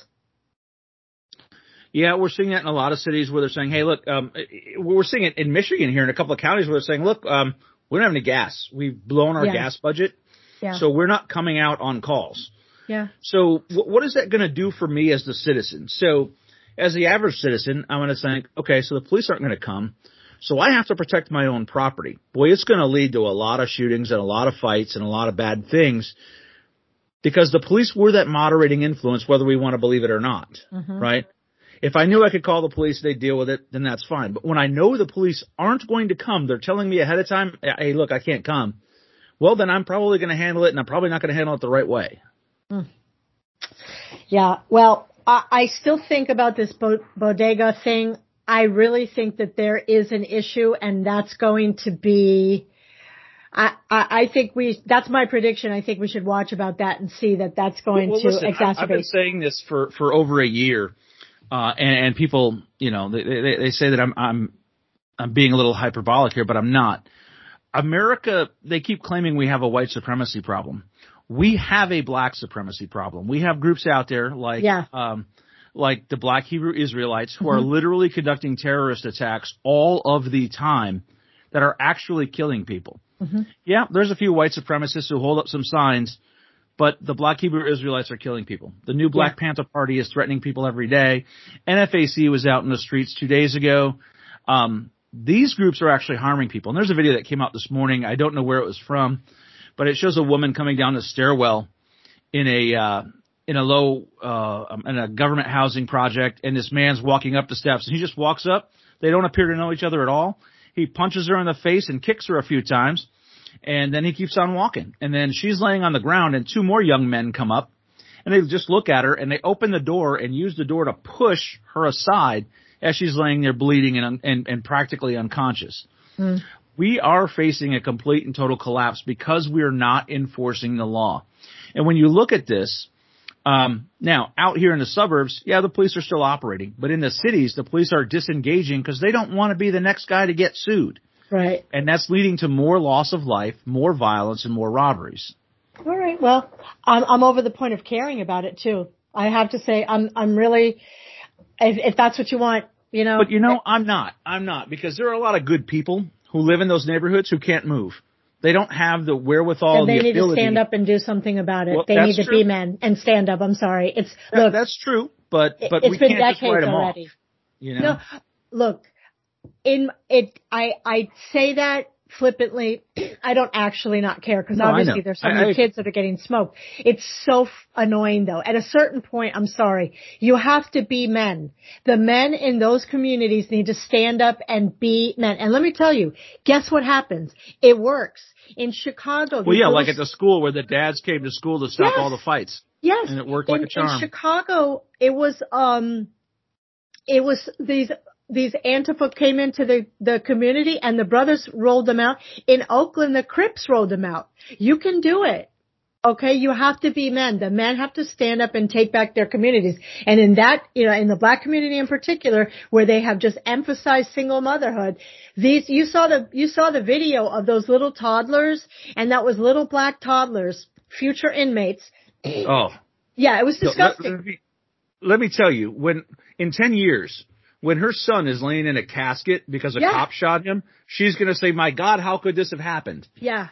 Yeah, we're seeing that in a lot of cities where they're saying, "Hey, look," um, we're seeing it in Michigan here in a couple of counties where they're saying, "Look, um, we don't have any gas. We've blown our yeah. gas budget, yeah. so we're not coming out on calls." Yeah. So w- what is that going to do for me as the citizen? So, as the average citizen, I'm going to think, okay, so the police aren't going to come, so I have to protect my own property. Boy, it's going to lead to a lot of shootings and a lot of fights and a lot of bad things, because the police were that moderating influence, whether we want to believe it or not, mm-hmm. right? If I knew I could call the police, they'd deal with it, then that's fine. But when I know the police aren't going to come, they're telling me ahead of time, hey, look, I can't come, well, then I'm probably going to handle it, and I'm probably not going to handle it the right way. Mm. Yeah, well, I still think about this bodega thing. I really think that there is an issue, and that's going to be I, – I, I think we – that's my prediction. I think we should watch about that and see that that's going well, well, to listen, exacerbate. I've been saying this for, for over a year, uh, and, and people, you know, they, they, they say that I'm, I'm, I'm being a little hyperbolic here, but I'm not. America, they keep claiming we have a white supremacy problem. We have a black supremacy problem. We have groups out there like yeah. um, like the black Hebrew Israelites who are literally conducting terrorist attacks all of the time that are actually killing people. Mm-hmm. Yeah, there's a few white supremacists who hold up some signs, but the black Hebrew Israelites are killing people. The new Black yeah. Panther Party is threatening people every day. N F A C was out in the streets two days ago. Um, these groups are actually harming people. And there's a video that came out this morning. I don't know where it was from, but it shows a woman coming down the stairwell in a uh, in a low uh, in a government housing project, and this man's walking up the steps, and he just walks up. They don't appear to know each other at all. He punches her in the face and kicks her a few times, and then he keeps on walking. And then she's laying on the ground, and two more young men come up, and they just look at her, and they open the door and use the door to push her aside as she's laying there bleeding and and, and practically unconscious. Mm. We are facing a complete and total collapse because we are not enforcing the law. And when you look at this, um, now out here in the suburbs, yeah, the police are still operating. But in the cities, the police are disengaging because they don't want to be the next guy to get sued. Right. And that's leading to more loss of life, more violence, and more robberies. All right. Well, I'm, I'm over the point of caring about it, too. I have to say I'm I'm really if, if that's what you want, you know. But, you know, I'm not. I'm not, because there are a lot of good people who live in those neighborhoods who can't move. They don't have the wherewithal and the ability. They need to stand up and do something about it. Well, they need to true. be men and stand up. I'm sorry. It's yeah, look. That's true, but but we can't just write them off. You know? No, look, in it, I I say that flippantly. I don't actually not care because no, obviously there's so I, many I, kids that are getting smoked. It's so f- annoying though. At a certain point, I'm sorry, you have to be men. The men in those communities need to stand up and be men. And let me tell you, guess what happens? It works. In Chicago. Well, yeah, like at the school where the dads came to school to stop yes, all the fights. Yes. And it worked in, like a charm. In Chicago, it was, um, it was these, These Antifa came into the, the community and the brothers rolled them out. In Oakland, the Crips rolled them out. You can do it. Okay. You have to be men. The men have to stand up and take back their communities. And in that, you know, in the black community in particular, where they have just emphasized single motherhood, these, you saw the, you saw the video of those little toddlers, and that was little black toddlers, future inmates. Oh. Yeah. It was disgusting. Let, let, me, let me tell you, when in ten years, when her son is laying in a casket because a yeah. cop shot him, she's going to say, my God, how could this have happened? Yeah.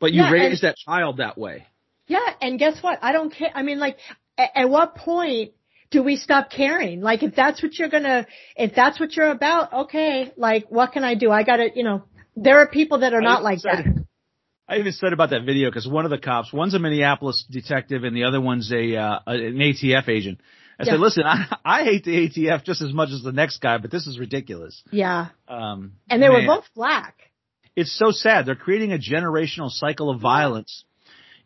But you yeah, raised that child that way. Yeah. And guess what? I don't care. I mean, like, at, at what point do we stop caring? Like, if that's what you're going to, if that's what you're about, okay, like, what can I do? I got to, you know, there are people that are I not like said, that. I even said about that video, because one of the cops, one's a Minneapolis detective and the other one's a uh, an A T F agent. I yeah. said, listen, I, I hate the A T F just as much as the next guy, but this is ridiculous. Yeah. Um, and they man. were both black. It's so sad. They're creating a generational cycle of violence.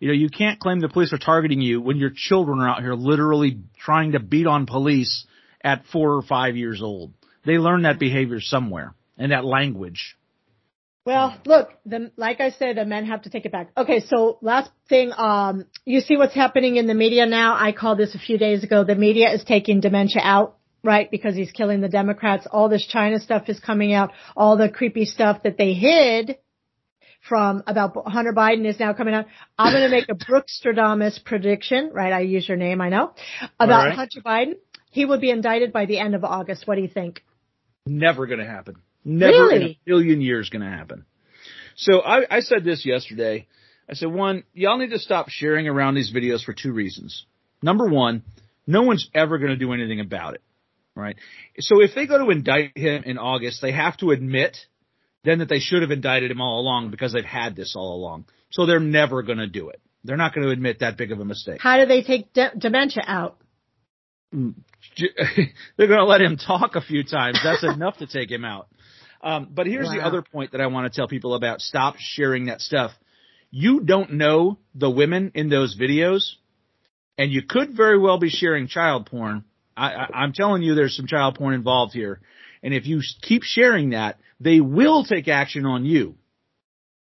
You know, you can't claim the police are targeting you when your children are out here literally trying to beat on police at four or five years old. They learn that behavior somewhere and that language. Well, look, the, like I said, the men have to take it back. Okay, so last thing, um, you see what's happening in the media now. I called this a few days ago. The media is taking dementia out, right, because he's killing the Democrats. All this China stuff is coming out. All the creepy stuff that they hid from about Hunter Biden is now coming out. I'm going to make a Brooke Stradamus prediction, right? I use your name, I know, about right. Hunter Biden. He will be indicted by the end of August. What do you think? Never going to happen. Never really? in a million years going to happen. So I, I said this yesterday. I said, one, y'all need to stop sharing around these videos for two reasons. Number one, no one's ever going to do anything about it, right? So if they go to indict him in August, they have to admit then that they should have indicted him all along because they've had this all along. So they're never going to do it. They're not going to admit that big of a mistake. How do they take de- dementia out? They're going to let him talk a few times. That's enough to take him out. Um, but here's wow. the other point that I want to tell people about. Stop sharing that stuff. You don't know the women in those videos, and you could very well be sharing child porn. I, I, I'm telling you there's some child porn involved here. And if you keep sharing that, they will take action on you.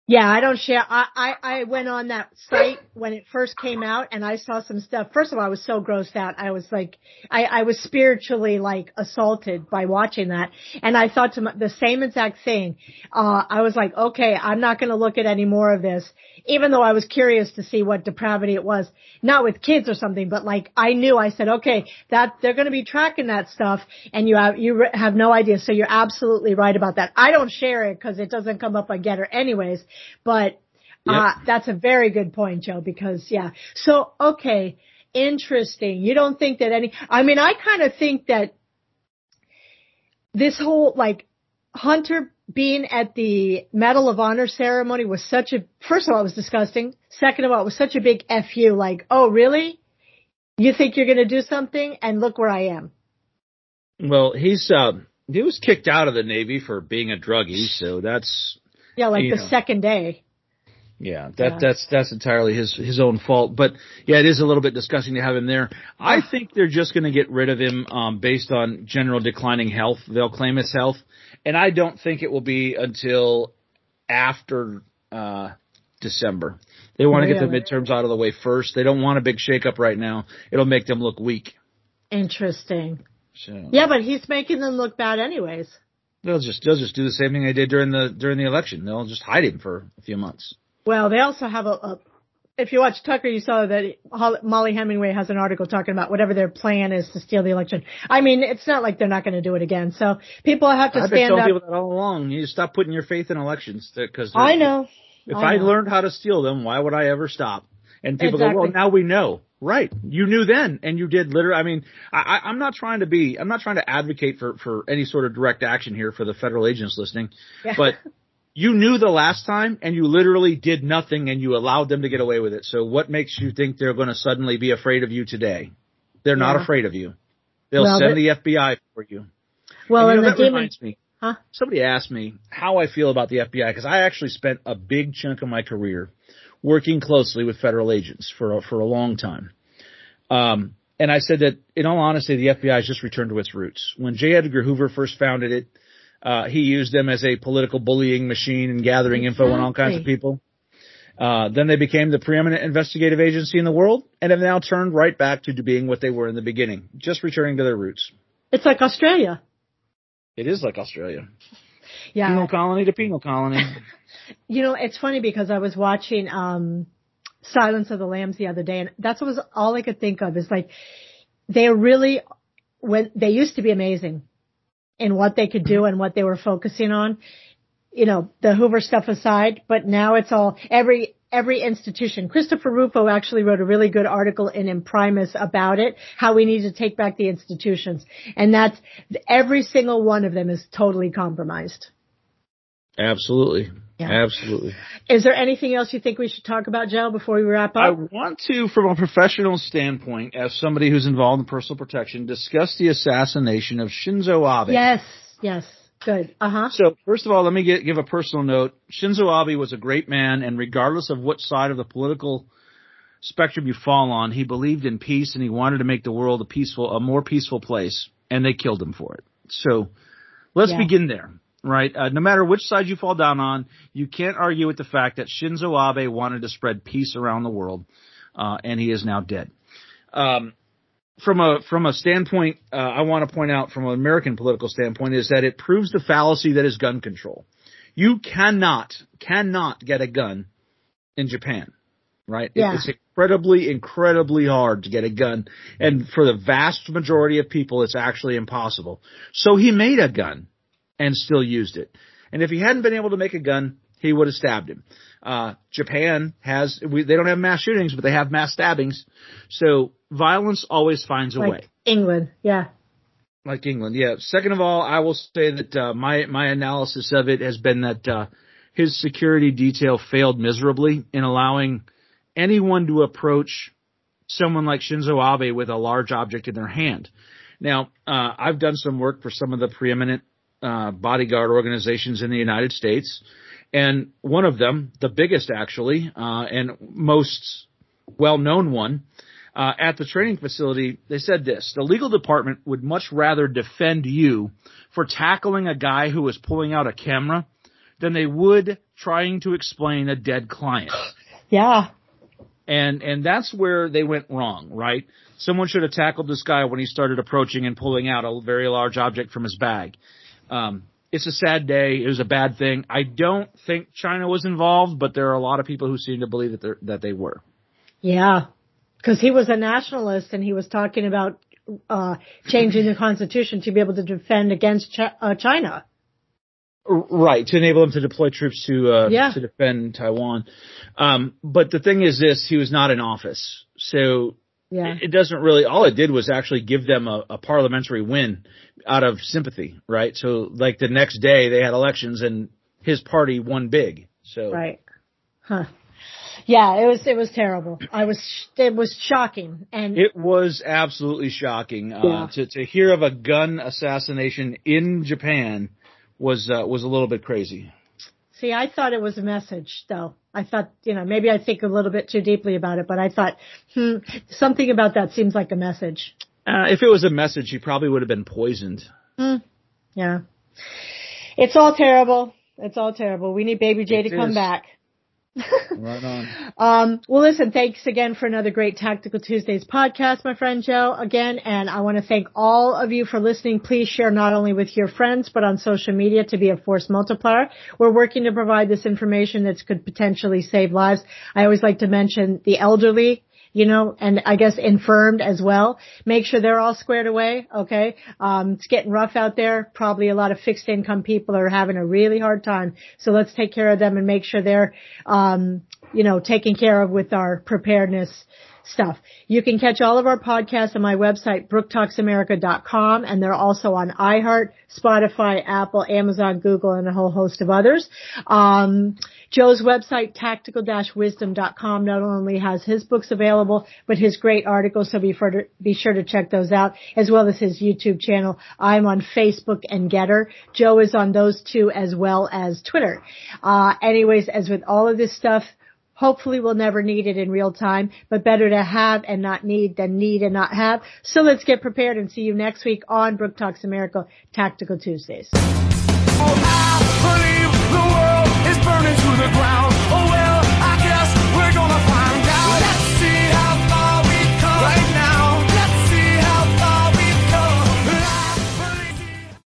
Yeah, I don't share. I, I, I went on that site when it first came out and I saw some stuff. First of all, I was so grossed out. I was like, I, I was spiritually like assaulted by watching that. And I thought to my, the same exact thing. Uh, I was like, okay, I'm not going to look at any more of this, even though I was curious to see what depravity it was, not with kids or something, but like I knew, I said, okay, that they're going to be tracking that stuff and you have, you have no idea. So you're absolutely right about that. I don't share it because it doesn't come up on Getter anyways, but Yep. Uh, that's a very good point, Joe, because, yeah. So, okay, interesting. You don't think that any – I mean, I kind of think that this whole, like, Hunter being at the Medal of Honor ceremony was such a – first of all, it was disgusting. Second of all, it was such a big F you, like, oh, really? You think you're going to do something? And look where I am. Well, he's uh, – he was kicked out of the Navy for being a druggie, so that's – Yeah, like the know. second day. Yeah, that, yeah, that's that's entirely his his own fault. But, yeah, it is a little bit disgusting to have him there. I think they're just going to get rid of him um, based on general declining health. They'll claim his health. And I don't think it will be until after uh December. They want to really? get the midterms out of the way first. They don't want a big shakeup right now. It'll make them look weak. Interesting. So. Yeah, but he's making them look bad anyways. They'll just they'll just do the same thing they did during the during the election. They'll just hide him for a few months. Well, they also have a, a – if you watch Tucker, you saw that Molly Hemingway has an article talking about whatever their plan is to steal the election. I mean, it's not like they're not going to do it again. So people have to I've stand up. I've been telling people that all along. You stop putting your faith in elections because – I know. If I, I know. learned how to steal them, why would I ever stop? And people exactly. go, well, now we know. Right. You knew then and you did literally – I mean, I, I'm not trying to be – I'm not trying to advocate for, for any sort of direct action here for the federal agents listening. Yeah. But – you knew the last time, and you literally did nothing, and you allowed them to get away with it. So what makes you think they're going to suddenly be afraid of you today? They're yeah. not afraid of you. They'll well, send the F B I for you. Well, and, you know, and that the reminds demon. me. Huh? Somebody asked me how I feel about the F B I because I actually spent a big chunk of my career working closely with federal agents for a, for a long time. Um, and I said that, in all honesty, the F B I has just returned to its roots. When J. Edgar Hoover first founded it, Uh, he used them as a political bullying machine and gathering exactly. info on all kinds of people. Uh, then they became the preeminent investigative agency in the world and have now turned right back to being what they were in the beginning, just returning to their roots. It's like Australia. It is like Australia. Yeah. Penal colony to penal colony. You know, it's funny because I was watching um, Silence of the Lambs the other day, and that's what was all I could think of is like they really when they used to be amazing. And what they could do and what they were focusing on, you know, the Hoover stuff aside. But now it's all every every institution. Christopher Rufo actually wrote a really good article in Imprimis about it, how we need to take back the institutions. And that's every single one of them is totally compromised. Absolutely. Yeah. Absolutely. Is there anything else you think we should talk about, Joe, before we wrap up? I want to, from a professional standpoint, as somebody who's involved in personal protection, discuss the assassination of Shinzo Abe. Yes, yes. Good. Uh-huh. So, first of all, let me get, give a personal note. Shinzo Abe was a great man, and regardless of what side of the political spectrum you fall on, he believed in peace, and he wanted to make the world a peaceful, a more peaceful place, and they killed him for it. So, let's yeah. begin there. Right. Uh, no matter which side you fall down on, you can't argue with the fact that Shinzo Abe wanted to spread peace around the world, uh, and he is now dead. Um, from a from a standpoint, uh, I want to point out from an American political standpoint is that it proves the fallacy that is gun control. You cannot, cannot get a gun in Japan. Right. Yeah. It's incredibly, incredibly hard to get a gun. And for the vast majority of people, it's actually impossible. So he made a gun. And still used it. And if he hadn't been able to make a gun, he would have stabbed him. Uh, Japan has we, – they don't have mass shootings, but they have mass stabbings. So violence always finds a like way. Like England, yeah. Like England, yeah. Second of all, I will say that uh, my, my analysis of it has been that uh, his security detail failed miserably in allowing anyone to approach someone like Shinzo Abe with a large object in their hand. Now, uh, I've done some work for some of the preeminent – Uh, bodyguard organizations in the United States, and one of them, the biggest actually, uh, and most well-known one, uh, at the training facility, they said this: the legal department would much rather defend you for tackling a guy who was pulling out a camera than they would trying to explain a dead client. Yeah. And and that's where they went wrong, right? Someone should have tackled this guy when he started approaching and pulling out a very large object from his bag. Um, it's a sad day. It was a bad thing. I don't think China was involved, but there are a lot of people who seem to believe that they're, that they were. Yeah, because he was a nationalist and he was talking about uh changing the Constitution to be able to defend against Ch- uh, China. Right, to enable him to deploy troops to uh, yeah. to defend Taiwan. Um, but the thing is this, he was not in office. So yeah. it, it doesn't really – all it did was actually give them a, a parliamentary win out of sympathy, right? So, like, the next day they had elections and his party won big. So Right. Huh. Yeah, it was it was terrible. I was it was shocking, and it was absolutely shocking uh, yeah. to to hear of a gun assassination in Japan was uh, was a little bit crazy. See, I thought it was a message, though. I thought, you know, maybe I think a little bit too deeply about it, but I thought hmm, something about that seems like a message. Uh, if it was a message, he probably would have been poisoned. Mm, yeah, it's all terrible. It's all terrible. We need Baby J it to is. come back. Right on. Um, well, listen, thanks again for another great Tactical Tuesdays podcast, my friend Joe, again. And I want to thank all of you for listening. Please share not only with your friends, but on social media to be a force multiplier. We're working to provide this information that could potentially save lives. I always like to mention the elderly, you know, and I guess infirmed as well. Make sure they're all squared away, okay? Um, it's getting rough out there. Probably a lot of fixed income people are having a really hard time. So let's take care of them and make sure they're, um, you know, taken care of with our preparedness stuff. You can catch all of our podcasts on my website, Brooke Talks America dot com, and they're also on iHeart, Spotify, Apple, Amazon, Google, and a whole host of others. Um, Joe's website, Tactical Wisdom dot com, not only has his books available, but his great articles, so be, for to, be sure to check those out, as well as his YouTube channel. I'm on Facebook and Getter. Joe is on those two, as well as Twitter. Uh, anyways, as with all of this stuff, hopefully we'll never need it in real time, but better to have and not need than need and not have. So let's get prepared and see you next week on Brooke Talks America Tactical Tuesdays. Oh, I believe the world is burning to the ground.